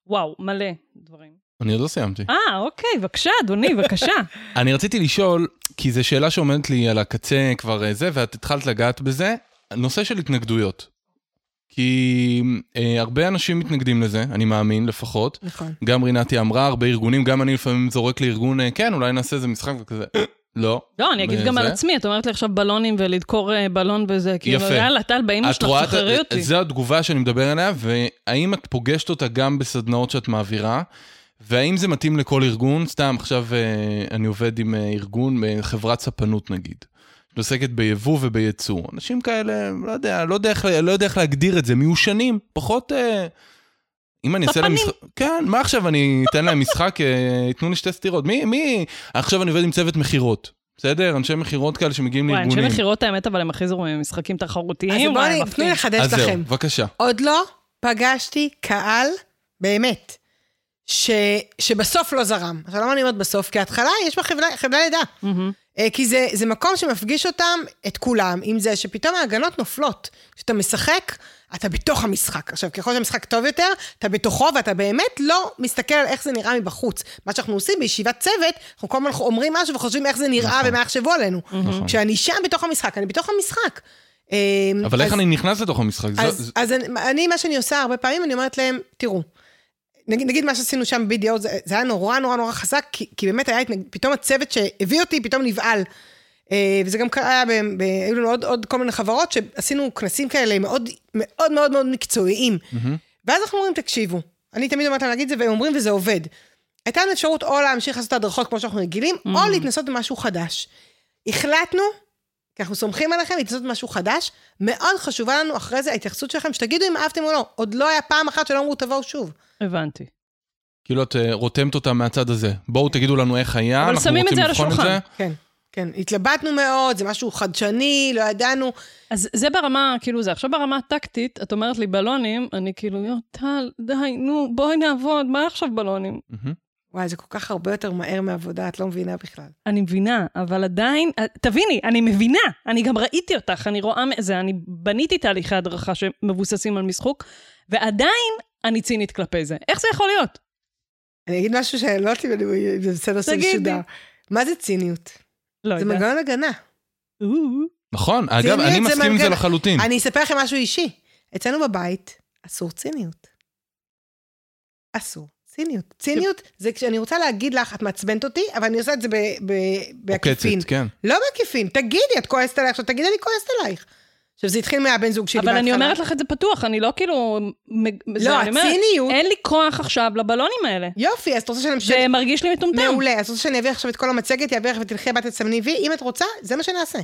וואו, מלא דברים. אני עוד לא סיימתי. אוקיי, בבקשה, אדוני, בבקשה. אני רציתי לשאול, כי זו שאלה שעומדת לי על הקצה כבר זה, ואת התחלת לגעת בזה, נושא של התנגדויות. כי הרבה אנשים מתנגדים לזה, אני מאמין לפחות. נכון. גם רינתי אמרה, הרבה ארגונים, גם אני לפעמים זורק לארגון, כן, אולי נעשה איזה משחק וכזה, לא. לא, אני אגיד גם על עצמי, את אומרת לי עכשיו בלונים ולדקור בלון וזה, כאילו, יאללה, טל, באמא שלך, שחררי אותי. זו התגובה שאני מדבר עליה, והאם את פוגשת אותה גם בסדנאות שאת מעבירה, והאם זה מתאים לכל ארגון? סתם, עכשיו אני עובד עם ארגון בחברת ספנות נגיד. נוסקת ביבוא ובייצור. אנשים כאלה, לא יודע איך להגדיר את זה, מיושנים, פחות... אם אני אעשה להם משחק... כן, מה עכשיו אני אתן להם משחק, יתנו לי שתי סתירות. מי? עכשיו אני עובד עם צוות מחירות. בסדר? אנשי מחירות כאלה שמגיעים לארגונים. אנשי מחירות האמת, אבל הם הכי זרומים, משחקים תחרותיים. אז בואו נחדש לכם. בבקשה. עוד לא פגשתי קהל, באמת, שבסוף לא זרם. עכשיו למה אני אומרת בסוף? כי ההתחלה יש בה חבלה לידה. כי זה מקום שמפגיש אותם, את כולם, עם זה שפתאום ההגנות נופלות. כשאתה משחק, אתה בתוך המשחק. עכשיו, ככל שהמשחק טוב יותר, אתה בתוכו, ואתה באמת לא מסתכל על איך זה נראה מבחוץ. מה שאנחנו עושים בישיבת צוות, אנחנו כל הזמן אומרים משהו וחושבים איך זה נראה ומה יחשבו עלינו. כשאני שם בתוך המשחק, אני בתוך המשחק. אבל איך אני נכנס לתוך המשחק? אז מה שאני עושה הרבה פעמים, אני אומרת להם, תראו, נגיד מה שעשינו שם בדיוק, זה היה נורא נורא נורא חזק, כי באמת היה, פתאום הצוות שהביא אותי, פתאום נבעל. וזה גם היה, היו לנו עוד כל מיני חברות, שעשינו כנסים כאלה מאוד מאוד מאוד מקצועיים. ואז אנחנו אומרים, תקשיבו, אני תמיד אומרת להם להגיד זה, והם אומרים וזה עובד. הייתה לנו אפשרות או להמשיך לעשות הדרכות כמו שאנחנו רגילים, או להתנסות במשהו חדש. החלטנו, כי אנחנו סומכים עליכם, להתנסות במשהו חדש, מאוד חשובה לנו אחרי זה ההתייחסות שלכם, שתגידו אם אהבתם או לא. עוד לא היה פעם אחת שלא אמרו, תבואו שוב. הבנתי. כאילו את רותמת אותה מהצד הזה. בואו תגידו לנו איך היה, אנחנו רוצים לבחון את זה. כן, כן. התלבטנו מאוד, זה משהו חדשני, לא ידענו. אז זה ברמה, כאילו זה, עכשיו ברמה הטקטית, את אומרת לי בלונים, אני כאילו, טל, די, נו, בואי נעבוד, מה עכשיו בלונים? וואי, זה כל כך הרבה יותר מהר מהעבודה, את לא מבינה בכלל. אני מבינה, אבל עדיין, תביני, אני מבינה, אני גם ראיתי אותך, אני רואה מזה, אני בניתי תהליכי הדרכה שמבוססים על משחוק, ועדיין אני צינית כלפי זה. איך זה יכול להיות? אני אגיד משהו שלא אותי, זה בסדר של שודר. מה זה ציניות? זה מנגנון הגנה. נכון, אגב, אני מסכים עם זה לחלוטין. אני אספר לכם משהו אישי. אצלנו בבית, אסור ציניות. אסור. ציניות. ציניות זה כשאני רוצה להגיד לך, את מעצבנת אותי, אבל אני עושה את זה בעקיפין. לא בעקיפין, תגידי, את כועסת עלייך, עכשיו תגידי, אני כועסת עלייך. עכשיו, זה התחיל מהבן זוג שלי. אבל אני אומרת לך את זה פתוח, אני לא כאילו... לא, הציניות... אין לי כוח עכשיו לבלונים האלה. יופי, אז את רוצה שאני... זה מרגיש לי מטומטם. מעולה, אז רוצה שאני אביא עכשיו את כל המצגת, יעביר לך ותלכי בת הצמני, ואם את רוצה, זה מה שנעשה.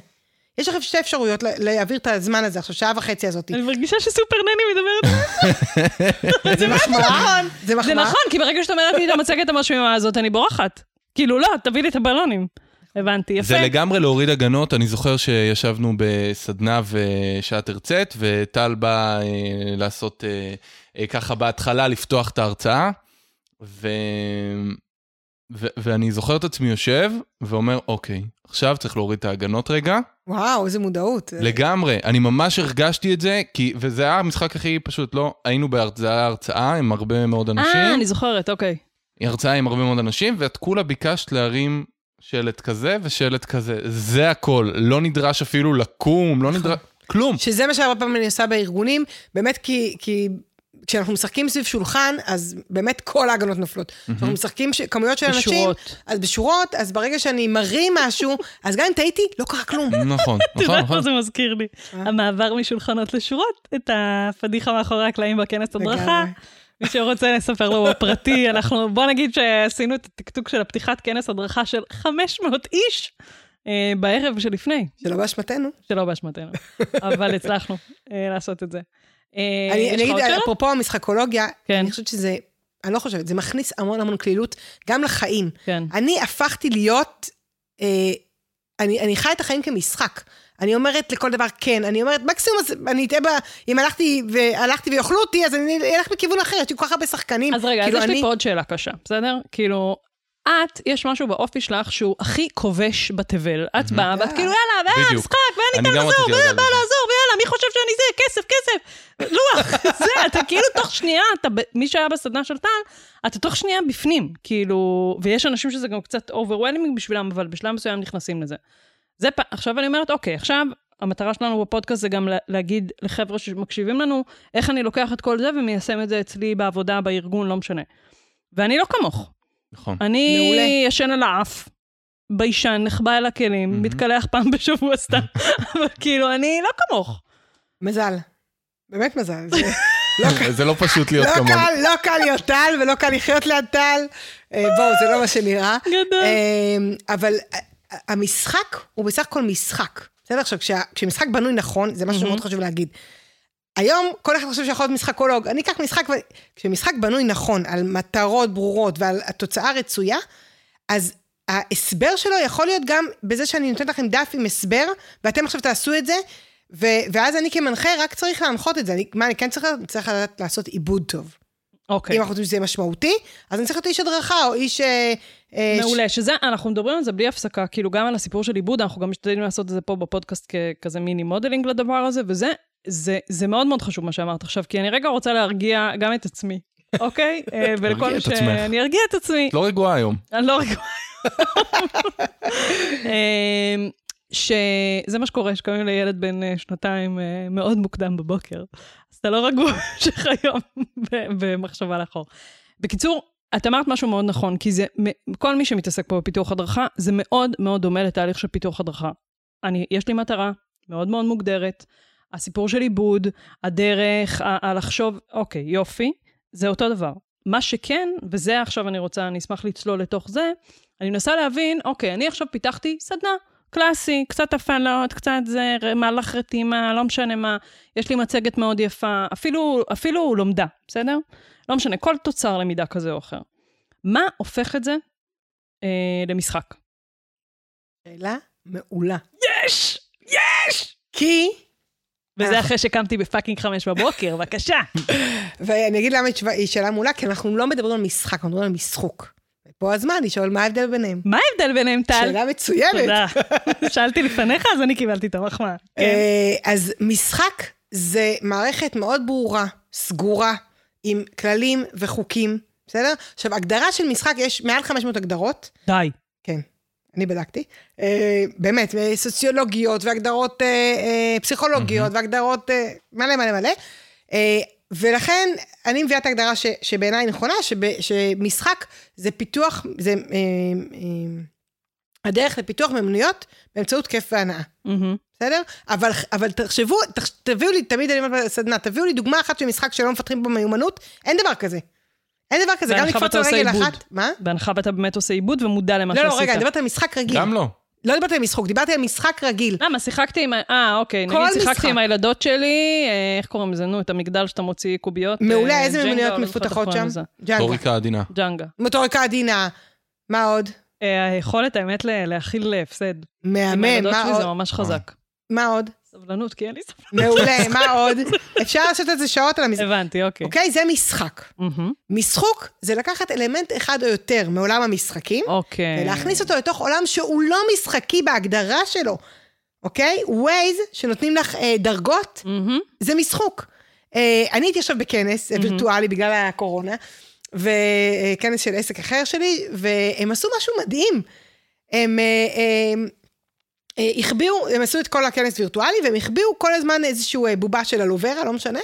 יש לך שתי אפשרויות להעביר את הזמן הזה, עכשיו שעה וחצי הזאת. אני מרגישה שסופרנני מדברת. זה מחמאה. זה מחמאה. זה נכון, כי ברגע שאת אומרת לי את המצגת המשמימה הזאת, אני בורחת. כאילו לא, תביא לי את הבלונים. הבנתי, יפה. זה לגמרי להוריד הגנות, אני זוכר שישבנו בסדנה ושעת הרצאת, וטל בא לעשות ככה בהתחלה, לפתוח את ההרצאה, ואני זוכר את עצמי יושב, ואומר, אוקיי, עכשיו צריך להוריד את ההגנות רגע. וואו, איזה מודעות. לגמרי, אני ממש הרגשתי את זה, וזה היה המשחק הכי פשוט, לא, היינו בהרצאה עם הרבה מאוד אנשים. אני זוכרת, אוקיי. הרצאה עם הרבה מאוד אנשים, ואת כולה ביקשת להרים... שלט כזה ושלט כזה, זה הכל, לא נדרש אפילו לקום, לא נדרש, כלום. שזה מה שהרבה פעמים אני עושה בארגונים, באמת כי כשאנחנו משחקים סביב שולחן, אז באמת כל ההגנות נופלות. אנחנו משחקים כמויות של אנשים, אז בשורות, אז ברגע שאני מרים משהו, אז גם אם טעיתי, לא קרה כלום. נכון. תראה מה זה מזכיר לי. המעבר משולחנות לשורות, את הפדיחה מאחורי הקלעים בכנס הדרכה, מי שרוצה לספר לו בפרטי, אנחנו, בוא נגיד שעשינו את הטקטוק של הפתיחת כנס הדרכה של 500 איש בערב שלפני. שלא באשמתנו. שלא באשמתנו, אבל הצלחנו לעשות את זה. אני אגיד, אפרופו המשחקולוגיה, אני חושבת שזה, אני לא חושבת, זה מכניס המון המון כלילות, גם לחיים. אני הפכתי להיות, אני חי את החיים כמשחק. אני אומרת לכל דבר כן, אני אומרת, מקסימום, אני אתאה בה, אם הלכתי ויאכלו אותי, אז אני אלך בכיוון אחר, יש לי כל כך הרבה שחקנים. אז רגע, אז יש לי פה עוד שאלה קשה, בסדר? כאילו, את, יש משהו באופי שלך, שהוא הכי כובש בתבל, את באה, ואת כאילו, יאללה, משחק, ואני כאן לעזור, ואני באה לעזור, ויאללה, מי חושב שאני זה, כסף, לוח, זה, אתה כאילו תוך שנייה, מי שהיה בסדנה של טל, אתה תוך שנייה בפנים, כאילו, ויש אנשים שזה גם קצת overwhelming בשבילם, אבל בשלב מסוים נכנסים לזה. עכשיו אני אומרת, אוקיי, עכשיו המטרה שלנו בפודקאסט זה גם להגיד לחבר'ה שמקשיבים לנו, איך אני לוקח את כל זה ומיישם את זה אצלי בעבודה, בארגון, לא משנה. ואני לא כמוך. נכון. אני ישן על האף, ביישן, נחבא אל הכלים, מתקלח פעם בשבוע סתם, אבל כאילו, אני לא כמוך. מזל. באמת מזל. זה לא פשוט להיות כמוך. לא קל להיות טל, ולא קל לחיות ליד טל. בואו, זה לא מה שנראה. גדול. אבל... המשחק הוא בסך הכל משחק. בסדר? עכשיו, כשמשחק בנוי נכון, זה משהו מאוד חשוב להגיד. היום, כל אחד חושב שיכול להיות משחקולוג. אני אקח משחק, כשמשחק בנוי נכון, על מטרות ברורות ועל התוצאה הרצויה, אז ההסבר שלו יכול להיות גם בזה שאני נותנת לכם דף עם הסבר, ואתם עכשיו תעשו את זה, ואז אני כמנחה רק צריך להנחות את זה. מה, אני כן צריך לדעת לעשות עיבוד טוב. אם אנחנו חושבים שזה משמעותי, אז אני צריך להיות איש הדרכה, או איש... מעולה, שזה, אנחנו מדברים על זה בלי הפסקה, כאילו גם על הסיפור של עיבוד, אנחנו גם משתדלים לעשות את זה פה בפודקאסט ככזה מיני מודלינג לדבר הזה, וזה מאוד מאוד חשוב מה שאמרת עכשיו, כי אני רגע רוצה להרגיע גם את עצמי, אוקיי? ולכל שאני ארגיע את עצמי. את לא רגועה היום. אני לא רגועה היום. שזה מה שקורה, שקוראים לילד בן שנתיים מאוד מוקדם בבוקר, אז אתה לא רגוע שלך היום במחשבה לאחור. בקיצור, את אמרת משהו מאוד נכון, כי זה, כל מי שמתעסק פה בפיתוח הדרכה, זה מאוד מאוד דומה לתהליך של פיתוח הדרכה. יש לי מטרה מאוד מאוד מוגדרת, הסיפור של עיבוד, הדרך, לחשוב, אוקיי, יופי, זה אותו דבר. מה שכן, וזה עכשיו אני אשמח לצלול לתוך זה, אני מנסה להבין, אוקיי, אני עכשיו פיתחתי סדנה, קלאסי, קצת הפעלות, קצת זה, מהלך רתימה, לא משנה מה, יש לי מצגת מאוד יפה, אפילו לומדה, בסדר? לא משנה, כל תוצר למידה כזה או אחר. מה הופך את זה למשחק? שאלה מעולה. יש! כי... וזה אחרי שקמתי בפאקינג 5 בבוקר, בבקשה. ואני אגיד למה היא שאלה מעולה, כי אנחנו לא מדברים על משחק, אנחנו מדברים על משחוק. פה הזמן, לשאול מה ההבדל ביניהם. מה ההבדל ביניהם, טל? שאלה מצוינת. תודה. שאלתי לפניך, אז אני קיבלתי את המחמאה. אז משחק זה מערכת מאוד ברורה, סגורה, עם כללים וחוקים, בסדר? עכשיו, הגדרה של משחק, יש מעל 500 הגדרות. די. כן, אני בדקתי. באמת, סוציולוגיות והגדרות פסיכולוגיות, והגדרות מלא. ולכן אני מביאה את ההגדרה שבעיניי נכונה, שמשחק זה פיתוח, זה הדרך לפיתוח מיומנויות באמצעות כיף והנאה. בסדר? אבל תחשבו, תביאו לי, תמיד אני אומרת בסדנה, תביאו לי דוגמה אחת של משחק שלא מפתחים בו מיומנות, אין דבר כזה. אין דבר כזה, גם לקפוץ על רגל אחת. מה? בהנחה ואתה באמת עושה עיבוד ומודע למה שעשית. לא, רגע, אני מדברת על משחק רגיל. גם לא. לא דיברתי על משחוק, דיברתי על משחק רגיל. מה, שיחקתי עם... אוקיי, נגיד שיחקתי עם הילדות שלי, איך קוראים לזה? נו, את המגדל שאתה מוציא קוביות. מעולה, איזה מיומנויות מפותחות שם? ג'נגה. מוטוריקה עדינה. ג'נגה. מוטוריקה עדינה. מה עוד? היכולת, האמת, להכיל להפסד. מהמם, מה עוד? עם הילדות שלי זה ממש חזק. מה עוד? סבלנות, כי אין לי סבלנות. מעולה, מה עוד? אפשר לעשות את זה שעות על המשחק. הבנתי, אוקיי. אוקיי, זה משחק. משחוק זה לקחת אלמנט אחד או יותר מעולם המשחקים, ולהכניס אותו לתוך עולם שהוא לא משחקי בהגדרה שלו. אוקיי? ווייז, שנותנים לך דרגות, זה משחוק. אני הייתי עכשיו בכנס וירטואלי בגלל הקורונה, וכנס של עסק אחר שלי, והם עשו משהו מדהים. הם החביאו, הם עשו את כל הכנס וירטואלי, והם החביאו כל הזמן איזשהו בובה של אלוברה, לא משנה,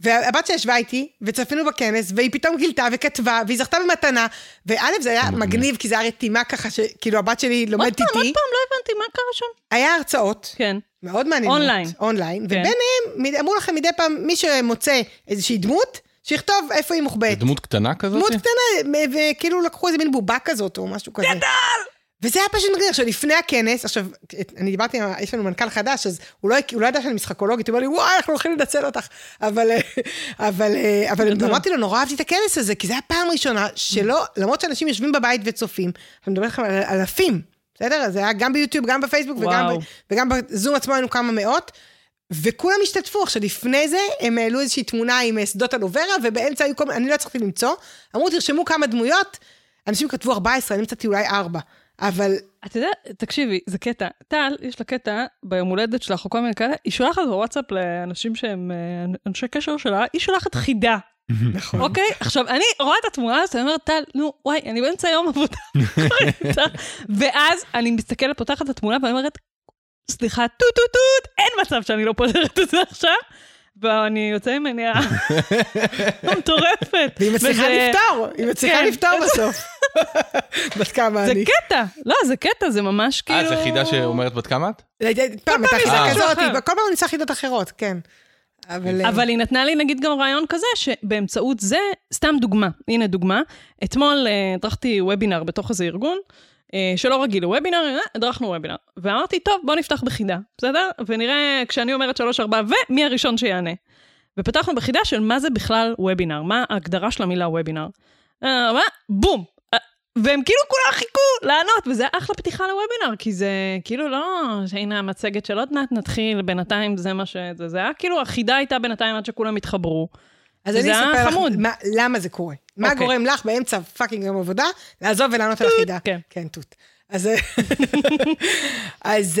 והבת שישבה איתי, וצפינו בכנס, והיא פתאום גילתה וכתבה, והיא זכתה במתנה, וא' זה היה מגניב, כי זה היה רתימה ככה, כאילו הבת שלי לומדת איתי. עוד פעם, לא הבנתי, מה קרה שם? היה הרצאות. כן. מאוד מעניינות. אונליין. אונליין, וביניהם, אמרו לכם מדי פעם, מי שמוצא איזושהי דמות, שיכתוב איפה היא מוחבאת. דמות קטנה כזאת? דמות קטנה, וכאילו לקחו איזה מין בובה כזאת, או משהו כזה. וזה היה פשוט נגיד, עכשיו לפני הכנס, עכשיו, אני דיברתי, יש לנו מנכ"ל חדש, אז הוא לא ידע שאני משחקולוגית, הוא אומר לי, וואי, אנחנו הולכים לנצל אותך, אבל אמרתי לו, נורא אהבתי את הכנס הזה, כי זה היה פעם ראשונה, שלא, למרות שאנשים יושבים בבית וצופים, אני מדבר לכם על אלפים, בסדר? זה היה גם ביוטיוב, גם בפייסבוק, וגם בזום עצמו היינו כמה מאות, וכולם השתתפו, עכשיו לפני זה, הם העלו איזושהי תמונה עם שדות אלוברה, ובאמצע היו כל... אני לא צריכתי למצוא, אמרו, תרשמו כמה דמויות, אנשים כתבו 14, אני מצאתי אולי 4. אבל... אתה יודע, תקשיבי, זה קטע. טל, יש לה קטע ביום הולדת שלך, או כל מיני כאלה, היא שולחת בוואטסאפ לאנשים שהם אנשי קשר שלה, היא שולחת חידה. נכון. אוקיי? עכשיו, אני רואה את התמונה, אז אני אומרת, טל, נו, וואי, אני באמצע היום עבודה. ואז אני מסתכלת, פותחת את התמונה, ואני אומרת, סליחה, טוט, אין מצב שאני לא פותחת את זה עכשיו. ואני יוצאה ממני המטורפת. והיא מצליחה לפתור, בסוף. בת כמה אני. זה קטע, לא, זה קטע, זה ממש כאילו... זה חידה שאומרת בת כמה את? פעם, את החידה כזאת, כל פעם נמצא חידות אחרות, כן. אבל היא נתנה לי נגיד גם רעיון כזה, שבאמצעות זה, סתם דוגמה, הנה דוגמה, אתמול דרכתי וובינר בתוך איזה ארגון, שלא רגיל לוובינר, דרכנו וובינר, ואמרתי, טוב, בוא נפתח בחידה, בסדר? ונראה, כשאני אומרת 3-4, ומי הראשון שיענה? ופתחנו בחידה של מה זה בכלל וובינר, מה ההגדרה של המילה וובינר. בום! והם כאילו כולה חיכו לענות, וזה אחלה פתיחה לוובינר, כי זה כאילו לא, שהנה המצגת של עוד נעת נתחיל, בינתיים זה מה שזה, זה היה כאילו, החידה הייתה בינתיים עד שכולם התחברו. אז אני אספר לך למה זה קורה. מה גורם לך באמצע פאקינג יום עבודה, לעזוב ולענות על החידה. כן, טוט. אז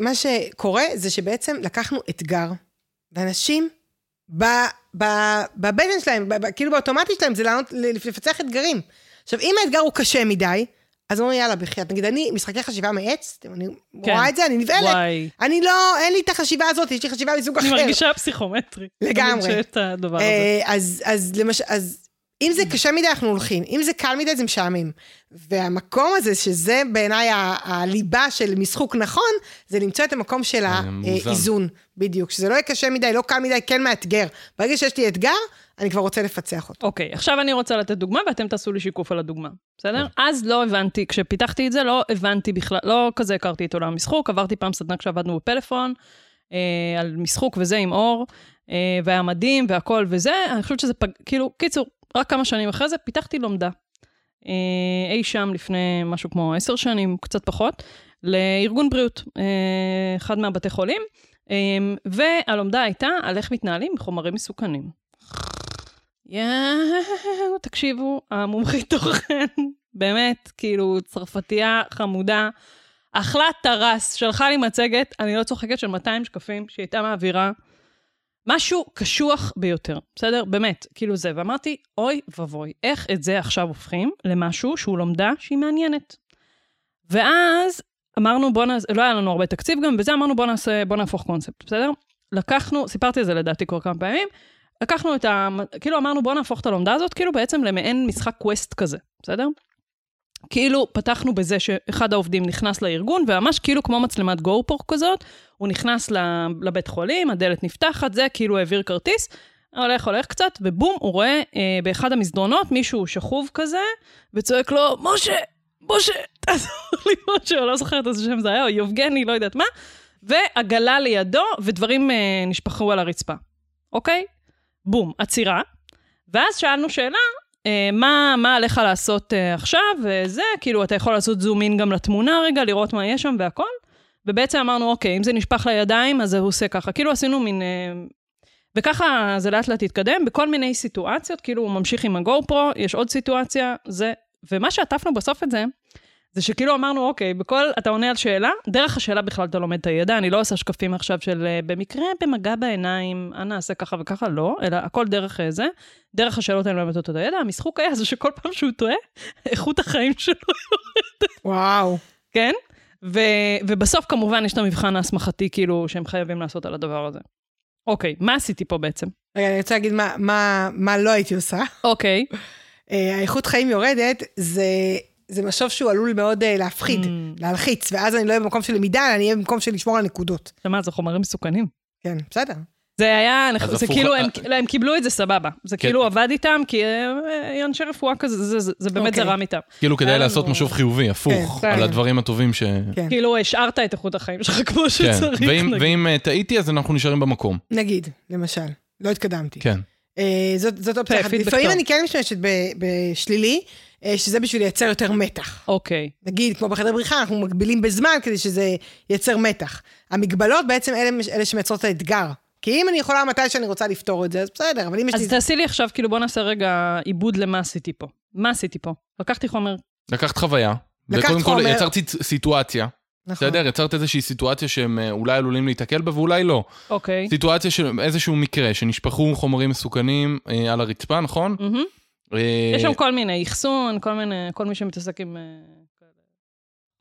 מה שקורה זה שבעצם לקחנו אתגר, ואנשים בבטן שלהם, כאילו באוטומטית שלהם, זה לפצח אתגרים. עכשיו, אם האתגר הוא קשה מדי, אז אומרים, יאללה, בחייאת, נגיד, אני משחקי חשיבה מעץ, אני רואה את זה, אני נבעלת, אני לא, אין לי את החשיבה הזאת, יש לי חשיבה מזוג אחר. אני מרגישה פסיכומטרי. לגמרי. אז אם זה קשה מדי, אנחנו הולכים, אם זה קל מדי, זה משעמים. והמקום הזה, שזה בעיניי הליבה של משחוק נכון, זה למצוא את המקום של האיזון, בדיוק, שזה לא יהיה קשה מדי, לא קל מדי, כן מאתגר. ברגע שיש לי אתגר, אני כבר רוצה לפצח אותו. אוקיי, עכשיו אני רוצה לתת דוגמה, ואתם תעשו לי שיקוף על הדוגמה. בסדר? אז לא הבנתי, כשפיתחתי את זה, לא הבנתי בכלל, לא כזה הכרתי את עולם משחוק, עברתי פעם סדנה כשעבדנו בפלאפון, על משחוק וזה עם אור, והמדים והכל וזה, אני חושבת שזה כאילו, קיצור, רק כמה שנים אחרי זה, פיתחתי לומדה. אי שם לפני משהו כמו 10 שנים, קצת פחות, לארגון בריאות, אחד מהבתי חולים, והלומדה הייתה על איך מתנהלים מחומרים מסוכנים. תקשיבו, המומחית תוכן, באמת, כאילו, צרפתייה חמודה, אכלה טרס, שלחה לי מצגת, אני לא צוחקת, של 200 שקפים, שהיא הייתה מעבירה, משהו קשוח ביותר, בסדר? באמת, כאילו זה, ואמרתי, אוי ובוי, איך את זה עכשיו הופכים למשהו שהוא לומדה שהיא מעניינת. ואז אמרנו, בוא נעשה, לא היה לנו הרבה תקציב גם, וזה אמרנו, בוא נהפוך קונספט, בסדר? לקחנו, סיפרתי את זה לדעתי כבר כמה פעמים, לקחנו את ה... כאילו אמרנו, בוא נהפוך את הלומדה הזאת, כאילו בעצם למעין משחק קווסט כזה, בסדר? כאילו פתחנו בזה שאחד העובדים נכנס לארגון, וממש כאילו כמו מצלמת גורפור כזאת, הוא נכנס לבית חולים, הדלת נפתחת, זה כאילו העביר כרטיס, הולך, הולך קצת, ובום, הוא רואה באחד המסדרונות מישהו שכוב כזה, וצועק לו, משה, משה, תעזור לי משה, לא זוכרת איזה שם זה היה, או יובגני, לא יודעת מה, ועגלה לידו, ודברים נשפחו על הרצפה. אוקיי? בום, עצירה. ואז שאלנו שאלה, מה עליך לעשות עכשיו, וזה, כאילו, אתה יכול לעשות זומין גם לתמונה רגע, לראות מה יש שם והכל, ובעצם אמרנו, אוקיי, אם זה נשפח לידיים, אז הוא עושה ככה. כאילו עשינו מין... וככה זה לאט לאט התקדם, בכל מיני סיטואציות, כאילו הוא ממשיך עם הגורפרו, יש עוד סיטואציה, זה, ומה שעטפנו בסוף את זה, זה שכאילו אמרנו, אוקיי, בכל, אתה עונה על שאלה, דרך השאלה בכלל אתה לומד את הידע, אני לא עושה שקפים עכשיו של, במקרה, במגע בעיניים, אני אעשה ככה וככה, לא, אלא הכל דרך זה, דרך השאלות אני לומד אותו את הידע, המשחוק היה זה שכל פעם שהוא טועה, איכות החיים שלו יורדת. וואו. כן? ובסוף כמובן יש את המבחן ההסמכתי, כאילו, שהם חייבים לעשות על הדבר הזה. אוקיי, מה עשיתי פה בעצם? רגע, אני רוצה להגיד מה לא הייתי עושה. אוקיי. האיכות חיים יורדת, זה משוב שהוא עלול מאוד להפחיד, להלחיץ, ואז אני לא אהיה במקום של למידה, אני אהיה במקום של לשמור על נקודות. למה, זה חומרים מסוכנים. כן, בסדר. זה היה, זה כאילו, הם קיבלו את זה סבבה. זה כאילו עבד איתם, כי אנשי רפואה כזה, זה באמת זרם איתם. כאילו כדאי לעשות משוב חיובי, הפוך, על הדברים הטובים ש... כאילו השארת את איכות החיים שלך כמו שצריך. ואם טעיתי, אז אנחנו נשארים במקום. נגיד, למשל, לא התקדמתי. כן. זאת אופציה. לפעמים אני כן משתמשת בשלילי, שזה בשביל לייצר יותר מתח. אוקיי. נגיד, כמו בחדר בריחה, אנחנו מגבילים בזמן כדי שזה ייצר מתח. המגבלות בעצם אלה שמייצרות את האתגר. כי אם אני יכולה מתי שאני רוצה לפתור את זה, אז בסדר, אבל אם יש לי... אז תעשי לי עכשיו, כאילו בוא נעשה רגע עיבוד למה עשיתי פה. מה עשיתי פה? לקחתי חומר. לקחת חוויה. וקודם כל יצרתי סיטואציה. נכון. בסדר, יצרת איזושהי סיטואציה שהם אולי עלולים להתעכל בה, ואולי לא. אוקיי. סיטואציה של איזשהו מקרה, שנשפחו חומרים מסוכנים על הרצפה, נכון? יש שם כל מיני יחסון, כל מי שמתעסק עם...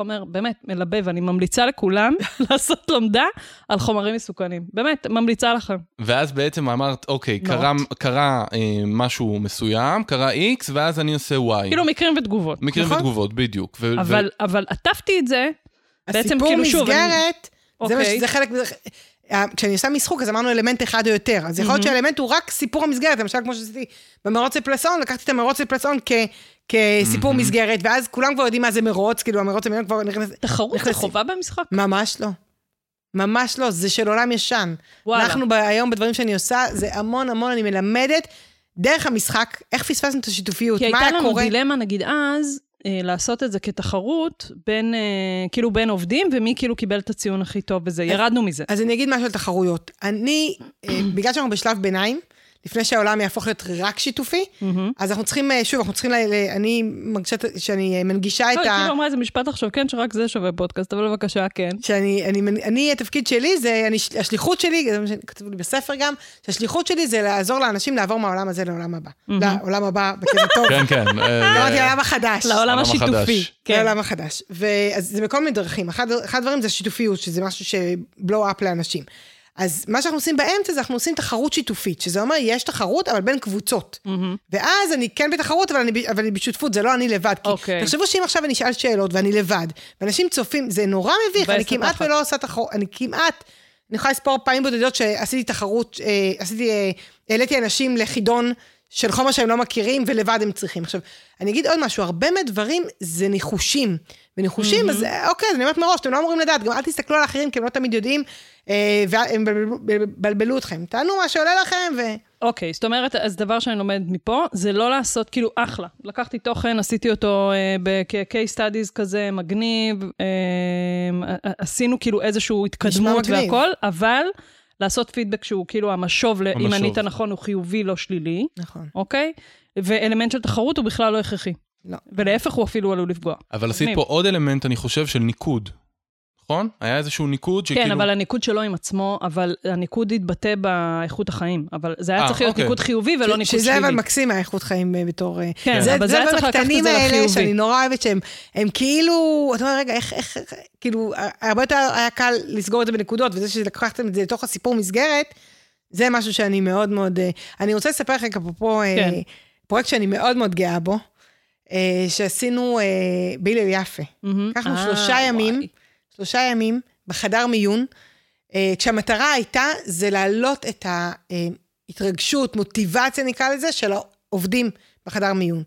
חומר, באמת, מלבב, אני ממליצה לכולם לעשות לומדה על חומרים מסוכנים. באמת, ממליצה לכם. ואז בעצם אמרת, אוקיי, קרה משהו מסוים, קרה X, ואז אני עושה Y. כאילו מקרים ותגובות. מקרים ותגובות, בדיוק. אבל עטפתי את זה, בעצם כאילו שוב... הסיפור מסגרת, זה חלק... כשאני עושה משחוק, אז אמרנו אלמנט אחד או יותר. אז יכול להיות שהאלמנט הוא רק סיפור המסגרת. למשל, כמו שעשיתי במרוץ לפלסון, לקחתי את המרוץ לפלסון כסיפור מסגרת, ואז כולם כבר יודעים מה זה מרוץ, כאילו המרוץ המיון כבר נכנס... תחרות זה חובה במשחק? ממש לא. ממש לא, זה של עולם ישן. אנחנו היום בדברים שאני עושה, זה המון המון, אני מלמדת דרך המשחק, איך פספסנו את השיתופיות, מה היה קורה. כי הייתה לנו דילמה, נגיד אז, לעשות את זה כתחרות בין, כאילו בין עובדים, ומי כאילו קיבל את הציון הכי טוב בזה, ירדנו מזה. אז אני אגיד משהו על תחרויות. אני, בגלל שאנחנו בשלב ביניים, לפני שהעולם יהפוך להיות רק שיתופי, אז אנחנו צריכים, שוב, אני מרגישה שאני מנגישה את ה... כאילו אמרה איזה משפט עכשיו, כן, שרק זה שווה פודקאסט, אבל בבקשה, כן. שאני, התפקיד שלי זה, השליחות שלי, זה מה שכתבו לי בספר גם, שהשליחות שלי זה לעזור לאנשים לעבור מהעולם הזה לעולם הבא. לעולם הבא, בכלל טוב. כן, כן. לעולם החדש. לעולם השיתופי. לעולם החדש. וזה בכל מיני דרכים. אחד הדברים זה שיתופיות, שזה משהו שבלואו-אפ לאנשים. אז מה שאנחנו עושים באמצע, זה אנחנו עושים תחרות שיתופית, שזה אומר, יש תחרות, אבל בין קבוצות. ואז אני כן בתחרות, אבל אני בשותפות, זה לא אני לבד. כי תחשבו שאם עכשיו אני אשאל שאלות, ואני לבד, ואנשים צופים, זה נורא מביך, אני כמעט ולא עושה תחרות, אני יכולה לספור פעמים בודדות, שעשיתי תחרות, העליתי אנשים לחידון, של חומר שהם לא מכירים, ולבד הם צריכים. עכשיו, אני אגיד עוד משהו, הרבה מהדברים זה ניחושים. וניחושים, אז אוקיי, אני אומרת מראש, אתם לא אמורים לדעת, גם אל תסתכלו על האחרים, כי הם לא תמיד יודעים, והם בלבלו אתכם. תענו מה שעולה לכם, ו... אוקיי, זאת אומרת, אז דבר שאני לומדת מפה, זה לא לעשות, כאילו, אחלה. לקחתי תוכן, עשיתי אותו כ-case studies כזה, מגניב, עשינו כאילו איזשהו התקדמות והכל, אבל... לעשות פידבק שהוא כאילו המשוב, אם ענית נכון הוא חיובי, לא שלילי. נכון. אוקיי? ואלמנט של תחרות הוא בכלל לא הכרחי. לא. ולהפך הוא אפילו עלול לפגוע. אבל עשית פה עוד אלמנט, אני חושב, של ניקוד. נכון? היה איזשהו ניקוד שכאילו... כן, אבל הניקוד שלו עם עצמו, אבל הניקוד התבטא באיכות החיים. אבל זה היה צריך להיות ניקוד חיובי ולא ניקוד שלילי. שזה אבל מקסים האיכות חיים בתור... כן, אבל זה היה צריך לקחת את זה לחיובי. שאני נורא אוהבת שהם כאילו... אתה אומר, רגע, איך... כאילו, הרבה יותר היה קל לסגור את זה בנקודות, וזה שלקחתם את זה לתוך הסיפור מסגרת, זה משהו שאני מאוד מאוד, אני רוצה לספר לכם כפופו, כן. פרויקט שאני מאוד מאוד גאה בו, שעשינו בהילל יפה. לקחנו שלושה ימים בחדר מיון, כשהמטרה הייתה זה להעלות את ההתרגשות, מוטיבציה נקרא לזה, של העובדים בחדר מיון.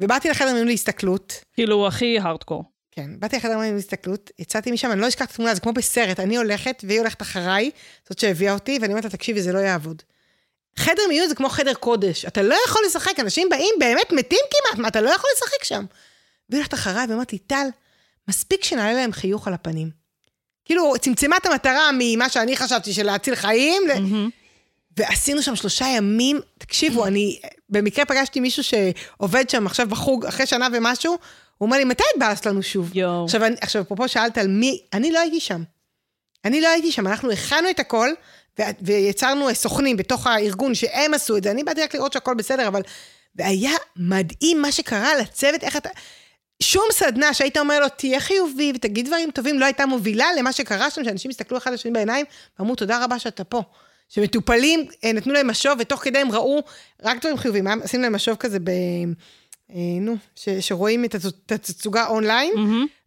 ובאתי לחדר מיון להסתכלות. כאילו הכי הארדקור. כן, באתי לחדר מיון להסתכלות, יצאתי משם, אני לא אשכח את התמונה, זה כמו בסרט, אני הולכת והיא הולכת אחריי, זאת שהביאה אותי, ואני אומרת לה, תקשיבי, זה לא יעבוד. חדר מיון זה כמו חדר קודש, אתה לא יכול לשחק, אנשים באים באמת מתים כמעט, מה אתה לא יכול לשחק שם? והיא הולכת אחריי ואמרתי, טל, מספיק שנעלה להם חיוך על הפנים. כאילו, צמצמה את המטרה ממה שאני חשבתי של להציל חיים, ועשינו שם 3 ימים, תקשיבו, אני במקרה פגשתי מישהו שעובד שם עכשיו בחוג, אחרי שנה ומשהו, הוא אומר לי, מתי התבאס לנו שוב? עכשיו, אפרופו שאלת על מי, אני לא הייתי שם, אנחנו הכנו את הכל, ויצרנו סוכנים בתוך הארגון שהם עשו את זה, אני באתי רק לראות שהכל בסדר, אבל, והיה מדהים מה שקרה לצוות, איך אתה, שום סדנה שהיית אומר לו, תהיה חיובי ותגיד דברים טובים, לא הייתה מובילה למה שקרה שם, שאנשים הסתכלו אחד לשני בעיניים, ואמרו, תודה רבה שאתה פה. שמטופלים, נתנו להם משוב, ותוך כדי הם ראו רק דברים חיובים, עשינו להם משוב כזה שרואים את התצוגה אונליין,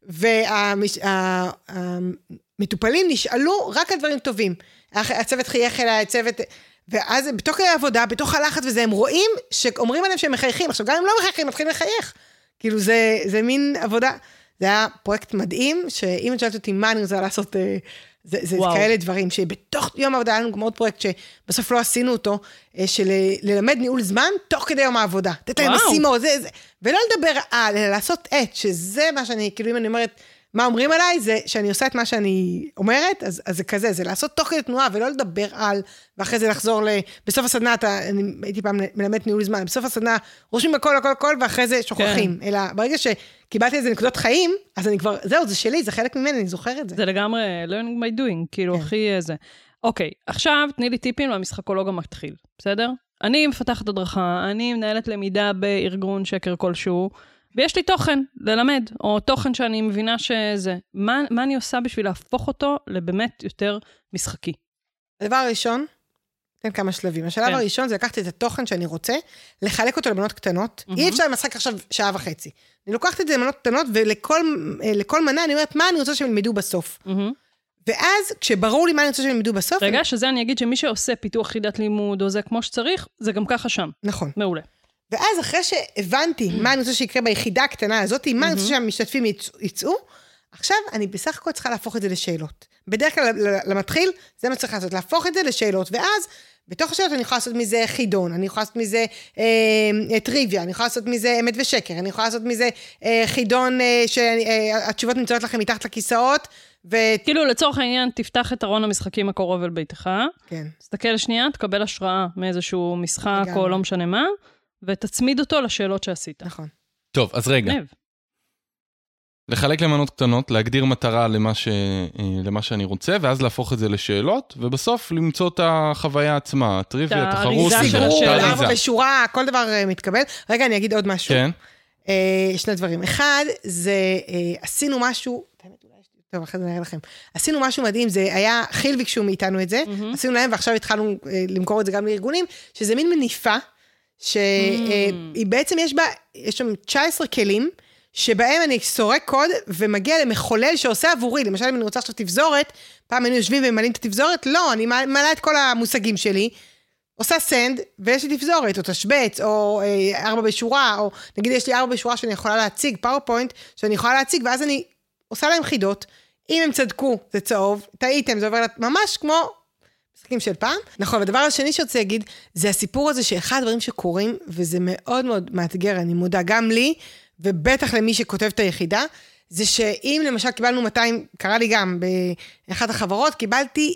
והמטופלים נשאלו רק על דברים טובים. הצוות חייך אליי, הצוות, ואז בתוך העבודה, בתוך הלחץ וזה, הם רואים שאומרים עליהם שהם מחייכים, עכשיו גם אם לא מחייכים, מתחילים לחייך. כאילו זה מין עבודה, זה היה פרויקט מדהים, שאם את שאלת אותי מה אני רוצה לעשות, זה כאלה דברים, שבתוך יום העבודה, היה לנו גם עוד פרויקט שבסוף לא עשינו אותו, של ללמד ניהול זמן, תוך כדי יום העבודה, לתת להם משימות, ולא לדבר על, אלא לעשות את, שזה מה שאני, כאילו אם אני אומרת, מה אומרים עליי, זה שאני עושה את מה שאני אומרת, אז זה כזה, זה לעשות תוך כדי תנועה, ולא לדבר על, ואחרי זה לחזור בסוף הסדנה, אני הייתי פעם מלמדת ניהול זמן, בסוף הסדנה, רושמים הכל, הכל, הכל, ואחרי זה שוכחים. אלא ברגע שקיבלתי איזה נקודות חיים, אז אני כבר, זהו, זה שלי, זה חלק ממני, אני זוכרת זה. זה לגמרי, learning by doing, כאילו, הכי זה. אוקיי, עכשיו תני לי טיפים למשחקולוג המתחיל, בסדר? אני מפתחת הדרכה, אני מנהלת למידה בארגון שקר כלשהו, ויש לי תוכן ללמד, או תוכן שאני מבינה שזה. מה אני עושה בשביל להפוך אותו לבאמת יותר משחקי? הדבר הראשון, אתן כמה שלבים. השלב הראשון זה לקחת את התוכן שאני רוצה, לחלק אותו למנות קטנות. אי אפשר למשחק עכשיו 1.5 שעות. אני לוקחת את זה למנות קטנות, ולכל מנה אני אומרת, מה אני רוצה שהם ילמדו בסוף. ואז, כשברור לי מה אני רוצה שהם ילמדו בסוף... רגע, שזה אני אגיד שמי שעושה פיתוח חידת לימוד, או זה כמו שצריך, זה גם ככה שם. נכון. מעולה. ואז אחרי שהבנתי מה אני רוצה שיקרה ביחידה הקטנה הזאת, מה אני רוצה שהמשתתפים יצאו, עכשיו אני בסך הכל צריכה להפוך את זה לשאלות. בדרך כלל למתחיל, זה מה צריך לעשות, להפוך את זה לשאלות, ואז בתוך השאלות אני יכולה לעשות מזה חידון, אני יכולה לעשות מזה טריוויה, אני יכולה לעשות מזה אמת ושקר, אני יכולה לעשות מזה חידון שהתשובות נמצאות לכם מתחת לכיסאות, כאילו לצורך העניין תפתח את ארון המשחקים הקרוב אל ביתך, תסתכל שנייה, תקבל השראה מאיזשהו משחק או לא משנה מה, ותצמיד אותו לשאלות שעשית. נכון. טוב, אז רגע. לחלק למנות קטנות, להגדיר מטרה למה שאני רוצה, ואז להפוך את זה לשאלות, ובסוף למצוא את החוויה עצמה, הטריוויה, התחרות, תאריזה. בשורה, כל דבר מתקבל. רגע, אני אגיד עוד משהו. כן. 2 דברים. 1, זה עשינו משהו, טוב, אחרי זה נראה לכם. עשינו משהו מדהים, זה היה, חיל ביקשו מאיתנו את זה, עשינו להם, ועכשיו התחלנו למכור את זה גם לארגונים, שזה מין מניפה, שבעצם יש שם 19 כלים, שבהם אני סורק קוד, ומגיע למחולל שעושה עבורי, למשל אם אני רוצה עכשיו תבזורת, פעם היינו יושבים ומלאים את התבזורת, לא, אני מלאה את כל המושגים שלי, עושה סנד, ויש לי תבזורת, או תשבץ, או 4 בשורה, או נגיד יש לי 4 בשורה שאני יכולה להציג, פאורפוינט, שאני יכולה להציג, ואז אני עושה להם חידות, אם הם צדקו, זה צהוב, טעיתם, זה עובר ממש כמו... משחקים של פעם. נכון, והדבר השני שרוצה להגיד, זה הסיפור הזה שאחד הדברים שקורים, וזה מאוד מאוד מאתגר, אני מודה גם לי, ובטח למי שכותב את היחידה, זה שאם למשל קיבלנו 200, קרה לי גם, באחת החברות, קיבלתי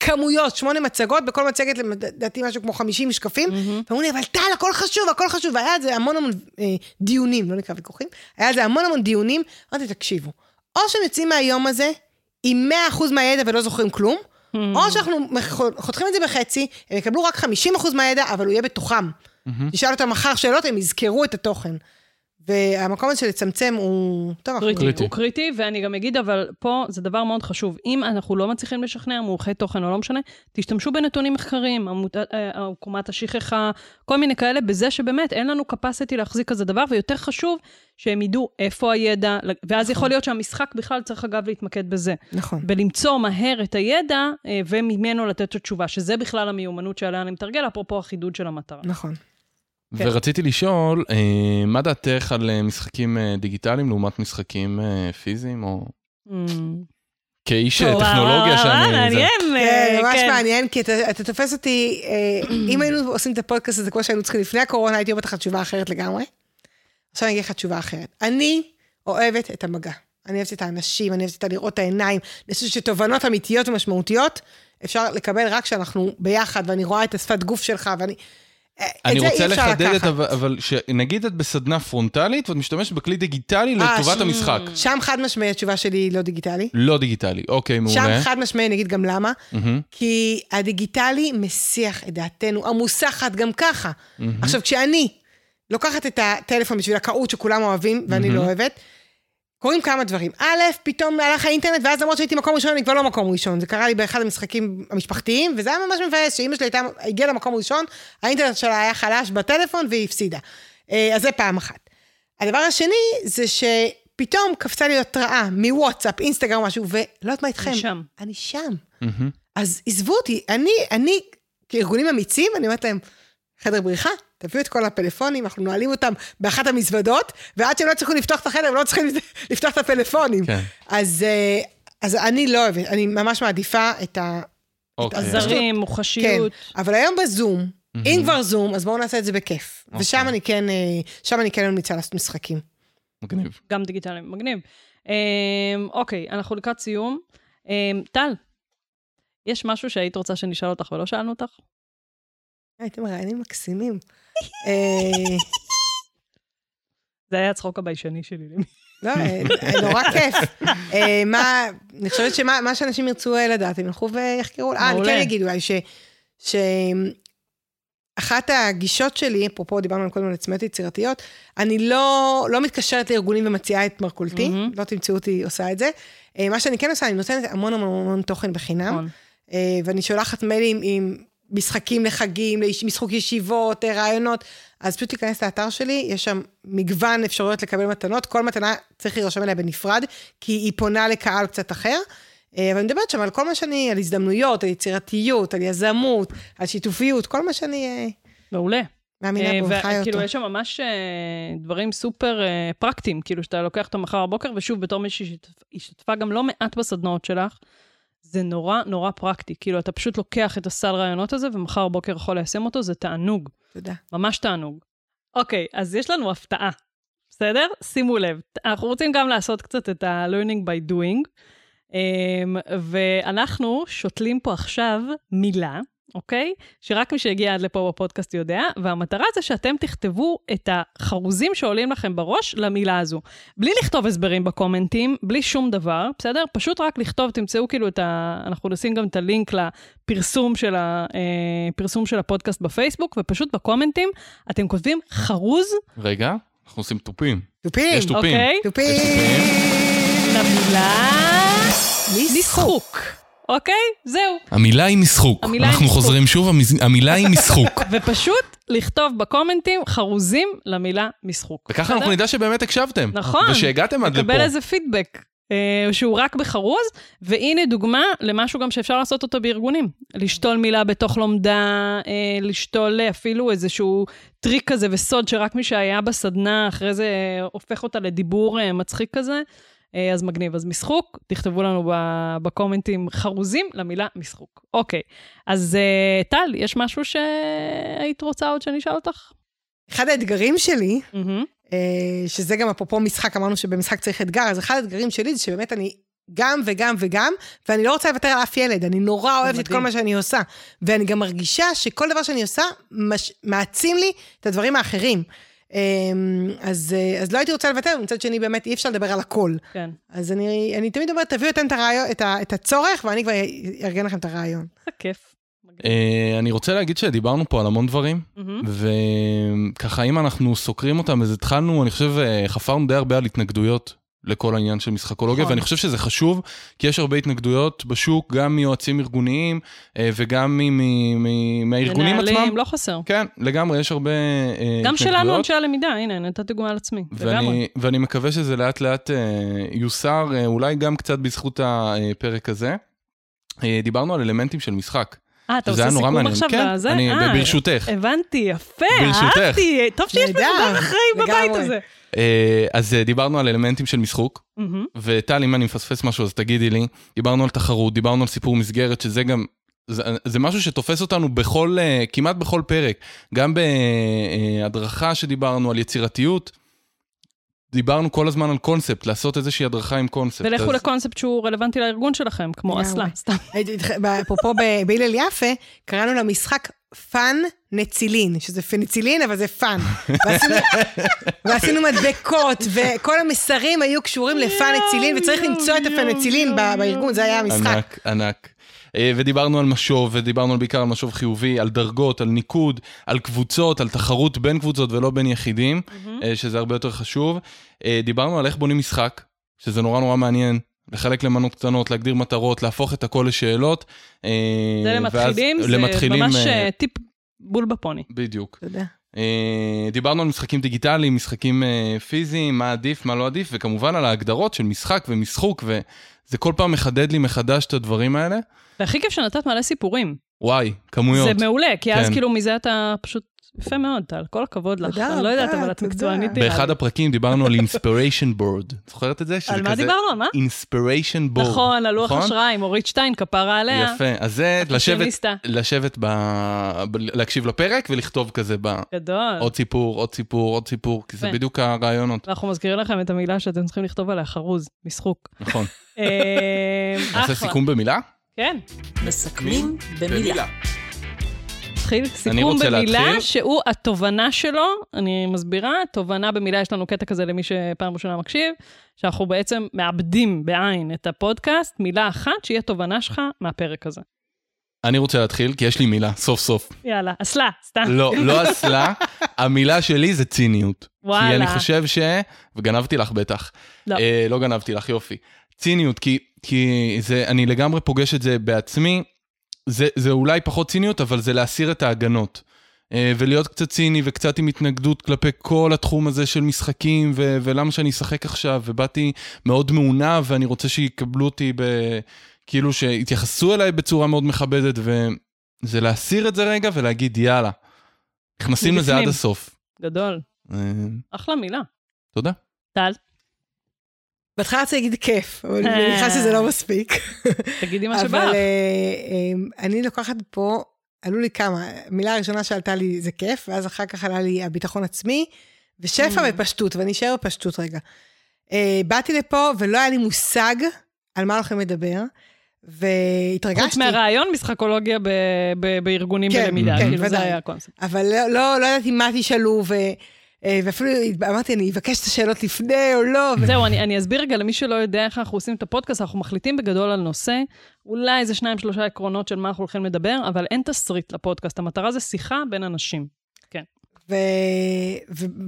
כמויות, 8 מצגות, בכל מצגת לדעתי משהו כמו 50 שקפים, ואמרו לי, אבל טל, הכל חשוב, הכל חשוב, והיה את זה המון דיונים, לא נקרא ויכוחים, היה את זה המון דיונים, אמרתי, תקשיבו, או שנצאים מהיום הזה, עם 100% מהידע ולא זוכרים כלום, או שאנחנו חותכים את זה בחצי, הם יקבלו רק 50% מהידע, אבל הוא יהיה בתוכם. נשאל אותם מחר שאלות, הם יזכרו את התוכן. והמקום הזה של לצמצם הוא קריטי, ואני גם אגיד, אבל פה זה דבר מאוד חשוב. אם אנחנו לא מצליחים לשכנע, מומחי תוכן או לא משנה, תשתמשו בנתונים מחקרים, עקומת השכחה, כל מיני כאלה, בזה שבאמת אין לנו capacity להחזיק כזה דבר, ויותר חשוב שהם ידעו איפה הידע, ואז יכול להיות שהמשחק בכלל צריך אגב להתמקד בזה. נכון. בלמצוא מהר את הידע, וממנו לתת תשובה, שזה בכלל המיומנות שעליה אני מתרגל, אפרופו החידוד של המטרה. נכון. ורציתי לשאול, מה דעתך על משחקים דיגיטליים לעומת משחקים פיזיים, או... כאיש טכנולוגיה שאני... מעניין. ממש מעניין, כי אתה תופס אותי, אם היינו עושים את הפודקאסט הזה, כמו שהיינו צריכים לפני הקורונה, הייתי אומרת לך תשובה אחרת לגמרי. עכשיו אני אגיד לך תשובה אחרת. אני אוהבת את המגע. אני אוהבת את האנשים, אני אוהבת את לראות את העיניים. אני חושבת שתובנות אמיתיות ומשמעותיות, אפשר לקבל רק כשאנחנו ביחד, ואני רואה את השפת גוף שלך, ואני... אני רוצה לחדד את, אבל נגיד את בסדנה פרונטלית, ואת משתמשת בכלי דיגיטלי לטובת המשחק. שם חד משמעי, התשובה שלי היא לא דיגיטלי. לא דיגיטלי, אוקיי, מעולה. שם חד משמעי, נגיד גם למה, כי הדיגיטלי מסיח את דעתנו, המוסחת גם ככה. עכשיו, כשאני לוקחת את הטלפון בשביל הקאות שכולם אוהבים, ואני לא אוהבת, קוראים כמה דברים. א', פתאום הלך האינטרנט, ואז למרות שהייתי מקום ראשון, אני כבר לא מקום ראשון. זה קרה לי באחד המשחקים המשפחתיים, וזה היה ממש מבאס, שאמא שלי הגיעה למקום ראשון, האינטרנט שלה היה חלש בטלפון, והיא הפסידה. אז זה פעם אחת. הדבר השני, זה שפתאום קפצה לי התראה, מוואטסאפ, אינסטגרם, משהו, ולא יודעת מה איתכם. אני שם. אז עזבו אותי, אני כארגונים אמיצים, אני אומרת להם, חדר בריחה, תביאו את כל הפלאפונים, אנחנו נועלים אותם באחת המזוודות, ועד שהם לא צריכים לפתוח את החדר, הם לא צריכים לפתוח את הפלאפונים. אז אני לא אוהבת, אני ממש מעדיפה את הזרים, מוחשיות. אבל היום בזום, אם כבר זום, אז בואו נעשה את זה בכיף. ושם אני כן, ממליצה לעשות משחקים. מגניב. גם דיגיטליים, מגניב. אוקיי, אנחנו לקראת סיום. טל, יש משהו שהיית רוצה שנשאל אותך ולא שאלנו אותך? הייתם רעיינים מקסימים. זה היה הצחוק הביישני שלי. לא, נורא כיף. אני חושבת שמה שאנשים ירצו לדעת, הם ילכו ויחקרו. אני כן אגיד אולי שאחת הגישות שלי, אפרופו דיברנו על קודם על עצמיות יצירתיות, אני לא מתקשרת לארגונים ומציעה את מרכולתי, לא תמצאו אותי עושה את זה. מה שאני כן עושה, אני נותנת המון המון תוכן בחינם, ואני שולחת מיילים עם... משחקים לחגים, משחוק ישיבות, רעיונות, אז פשוט להיכנס לאתר שלי, יש שם מגוון אפשרויות לקבל מתנות, כל מתנה צריך להירשם אליה בנפרד, כי היא פונה לקהל קצת אחר, אבל אני מדברת שם על כל מה שאני, על הזדמנויות, על יצירתיות, על יזמות, על שיתופיות, כל מה שאני... מעולה. מאמינה בו, חי אותו. כאילו, יש שם ממש דברים סופר פרקטיים, כאילו, שאתה לוקח אותו מחר הבוקר, ושוב, בתור מי שהשתתפה גם לא מעט בסדנאות שלך, זה נורא, נורא פרקטי. כאילו, אתה פשוט לוקח את הסל רעיונות הזה, ומחר בוקר יכול ליישם אותו, זה תענוג. תודה. ממש תענוג. אוקיי, אז יש לנו הפתעה. בסדר? שימו לב. אנחנו רוצים גם לעשות קצת את ה-learning by doing, ואנחנו שותלים פה עכשיו מילה, אוקיי? שרק מי שהגיע עד לפה בפודקאסט יודע, והמטרה זה שאתם תכתבו את החרוזים שעולים לכם בראש למילה הזו. בלי לכתוב הסברים בקומנטים, בלי שום דבר, בסדר? פשוט רק לכתוב, תמצאו כאילו את ה... אנחנו נשים גם את הלינק לפרסום של, פרסום של הפודקאסט בפייסבוק, ופשוט בקומנטים אתם כותבים חרוז... רגע, אנחנו עושים טופים. טופים! יש טופים. אוקיי? טופים! למילה... משחוק. אוקיי? זהו. המילה היא משחוק. אנחנו חוזרים שוב, המילה היא משחוק. ופשוט לכתוב בקומנטים חרוזים למילה משחוק. וככה אנחנו נדע שבאמת הקשבתם. נכון. ושהגעתם עד לפה. נקבל איזה פידבק שהוא רק בחרוז, והנה דוגמה למשהו גם שאפשר לעשות אותו בארגונים. לשתול מילה בתוך לומדה, לשתול אפילו איזשהו טריק כזה וסוד, שרק מי שהיה בסדנה אחרי זה הופך אותה לדיבור מצחיק כזה. אז מגניב, אז משחוק, תכתבו לנו בקומנטים חרוזים למילה משחוק. אוקיי, אז טל, יש משהו שהיית רוצה עוד שנשאל אותך? אחד האתגרים שלי, שזה גם אפרופו משחק, אמרנו שבמשחק צריך אתגר, אז אחד האתגרים שלי זה שבאמת אני גם וגם וגם, ואני לא רוצה לוותר על אף ילד, אני נורא אוהבת את כל מה שאני עושה, ואני גם מרגישה שכל דבר שאני עושה, מעצים לי את הדברים האחרים. אז לא הייתי רוצה לוותר, ומצד שני באמת אי אפשר לדבר על הכל. כן. אז אני תמיד אומרת, תביאו אתם את הצורך, ואני כבר ארגן לכם את הרעיון. זה כיף. אני רוצה להגיד שדיברנו פה על המון דברים, וככה אם אנחנו סוקרים אותם, אז התחלנו, אני חושב, חפרנו די הרבה על התנגדויות לכל העניין של משחקולוגיה, ואני חושב שזה חשוב, כי יש הרבה התנגדויות בשוק, גם מיועצים ארגוניים, וגם מהארגונים עצמם. מנהלים, לא חסר. כן, לגמרי, יש הרבה התנגדויות. גם שלנו אנשי הלמידה, הנה, נתת דוגמה על עצמי. ואני מקווה שזה לאט לאט יוסר, אולי גם קצת בזכות הפרק הזה. דיברנו על אלמנטים של משחק. אתה עושה סיכום עכשיו בזה? אני ברשותך. הבנתי, יפה, אהבתי. טוב שיש בזמן אחרי בבית הזה. אז דיברנו על אלמנטים של משחוק, וטל, אם אני מפספס משהו, אז תגידי לי. דיברנו על תחרות, דיברנו על סיפור מסגרת, שזה גם, זה משהו שתופס אותנו בכל, כמעט בכל פרק. גם בהדרכה שדיברנו על יצירתיות, דיברנו כל הזמן על קונספט, לעשות איזושהי הדרכה עם קונספט. ולכו לקונספט שהוא רלוונטי לארגון שלכם, כמו אסלה, סתם. אפרופו בהילל יפה, קראנו למשחק פן נצילין, שזה פנצילין, אבל זה פן. ועשינו מדבקות, וכל המסרים היו קשורים לפן נצילין, וצריך למצוא את הפן נצילין בארגון, זה היה המשחק. ענק, ענק. ודיברנו על משוב, ודיברנו בעיקר על משוב חיובי, על דרגות, על ניקוד, על קבוצות, על תחרות בין קבוצות ולא בין יחידים, שזה הרבה יותר חשוב. דיברנו על איך בונים משחק, שזה נורא נורא מעניין, לחלק למנות קטנות, להגדיר מטרות, להפוך את הכל לשאלות. זה למתחילים, זה ממש טיפ בול בפוני. בדיוק. תודה. דיברנו על משחקים דיגיטליים, משחקים פיזיים, מה עדיף, מה לא עדיף, וכמובן על ההגדרות של משחק ומשחוק, וזה כל פעם מחדד לי מחדש את הדברים האלה. והכי כיף שנתת מלא סיפורים. וואי, כמויות. זה מעולה, כי אז כאילו מזה אתה פשוט יפה מאוד, טל, כל הכבוד לך. אני לא יודעת, אבל את מקצוענית. באחד הפרקים דיברנו על Inspiration Board. זוכרת את זה? על מה דיברנו? מה? Inspiration Board. נכון, על לוח השראה עם אורית שטיין, כפרה עליה. יפה, אז זה לשבת, להקשיב לפרק ולכתוב כזה גדול. עוד סיפור, עוד סיפור, עוד סיפור, כי זה בדיוק הרעיונות. אנחנו מזכירים לכם את המילה שאתם צריכים לכתוב עליה, חרוז, משחוק. נכון. עושה סיכום במילה? כן. מסכמים במילה. סיכום במילה שהוא התובנה שלו, אני מסבירה, תובנה במילה, יש לנו קטע כזה למי שפעם ראשונה מקשיב, שאנחנו בעצם מאבדים בעין את הפודקאסט, מילה אחת שהיא התובנה שלך מהפרק הזה. אני רוצה להתחיל, כי יש לי מילה, סוף סוף. יאללה, אסלה, סתם. לא, לא אסלה, המילה שלי זה ציניות. וואלה. כי אני חושב וגנבתי לך בטח. לא. לא גנבתי לך, יופי. ציניות, כי זה, אני לגמרי פוגש את זה בעצמי, זה אולי פחות ציניות, אבל זה להסיר את ההגנות. ולהיות קצת ציני וקצת עם התנגדות כלפי כל התחום הזה של משחקים, ולמה שאני אשחק עכשיו, ובאתי מאוד מעונה, ואני רוצה שיקבלו אותי, כאילו שיתייחסו אליי בצורה מאוד מכבדת, וזה להסיר את זה רגע ולהגיד, יאללה, נכנסים לזה עד הסוף. גדול. אחלה מילה. תודה. טל. בהתחלה רציתי להגיד כיף, אבל אני חושב שזה לא מספיק. תגידי מה שבא. אבל אני לוקחת פה, עלו לי כמה, המילה הראשונה שעלתה לי זה כיף, ואז אחר כך עלה לי הביטחון עצמי, ושפע ופשטות, ואני אשאר בפשטות רגע. באתי לפה ולא היה לי מושג על מה הולכים לדבר, והתרגשתי. חוץ מהרעיון משחקולוגיה בארגונים בלמידה, כאילו זה היה הקונספט. אבל לא ידעתי מה תשאלו, ואפילו אמרתי, אני אבקש את השאלות לפני או לא. זהו, אני אסביר רגע למי שלא יודע איך אנחנו עושים את הפודקאסט, אנחנו מחליטים בגדול על נושא, אולי איזה 2-3 עקרונות של מה אנחנו הולכים לדבר, אבל אין תסריט לפודקאסט, המטרה זה שיחה בין אנשים. כן.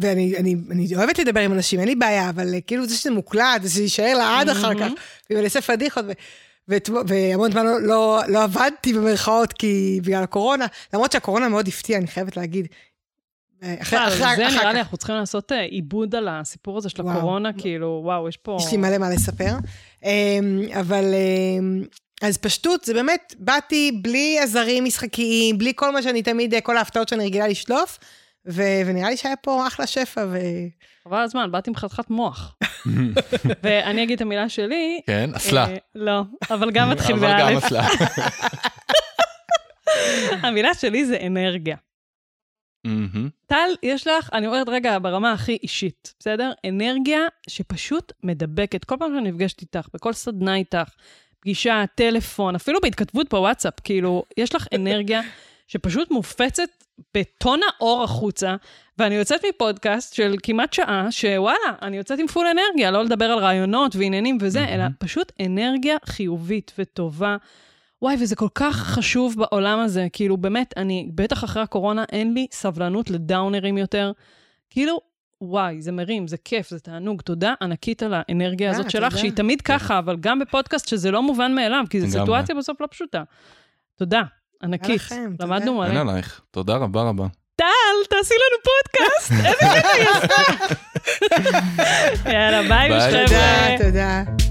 ואני אוהבת לדבר עם אנשים, אין לי בעיה, אבל כאילו זה שזה מוקלט, זה שישאר לעד אחר כך, ולעשה פדיחות, והמון זמן לא עבדתי במרכאות, כי בגלל הקורונה, למרות שהקורונה מאוד הפתיעה, אני חייבת להגיד, זה נראה לי, אנחנו צריכים לעשות עיבוד על הסיפור הזה של הקורונה, כאילו, וואו, יש פה... יש לי מלא מה לספר, אבל, אז פשטות, זה באמת, באתי בלי עזרים משחקיים, בלי כל מה שאני תמיד, כל ההפתעות שאני רגילה לשלוף, ונראה לי שהיה פה אחלה שפע, חבל הזמן, באתי עם חתיכת מוח. ואני אגיד את המילה שלי... כן, אסלה. לא, אבל גם מתחיל באלף. אבל גם אסלה. המילה שלי זה אנרגיה. טל, יש לך, אני אומרת רגע ברמה הכי אישית, בסדר? אנרגיה שפשוט מדבקת, כל פעם שאני נפגשת איתך, בכל סדנה איתך, פגישה, טלפון, אפילו בהתכתבות בוואטסאפ, כאילו, יש לך אנרגיה שפשוט מופצת בטון האור החוצה, ואני יוצאת מפודקאסט של כמעט שעה, שוואלה, אני יוצאת עם פול אנרגיה, לא לדבר על רעיונות ועניינים וזה, אלא פשוט אנרגיה חיובית וטובה, וואי, וזה כל כך חשוב בעולם הזה, כאילו באמת, אני בטח אחרי הקורונה, אין לי סבלנות לדאונרים יותר, כאילו, וואי, זה מרים, זה כיף, זה תענוג, תודה ענקית על האנרגיה הזאת שלך, שהיא תמיד ככה, אבל גם בפודקאסט שזה לא מובן מאליו, כי זו סיטואציה בסוף לא פשוטה. תודה, ענקית, למדנו מלא. אין עלייך, תודה רבה רבה. טל, תעשי לנו פודקאסט, איזה כיף היא עשתה. יאללה, ביי משחקולוגיה. תודה, תודה.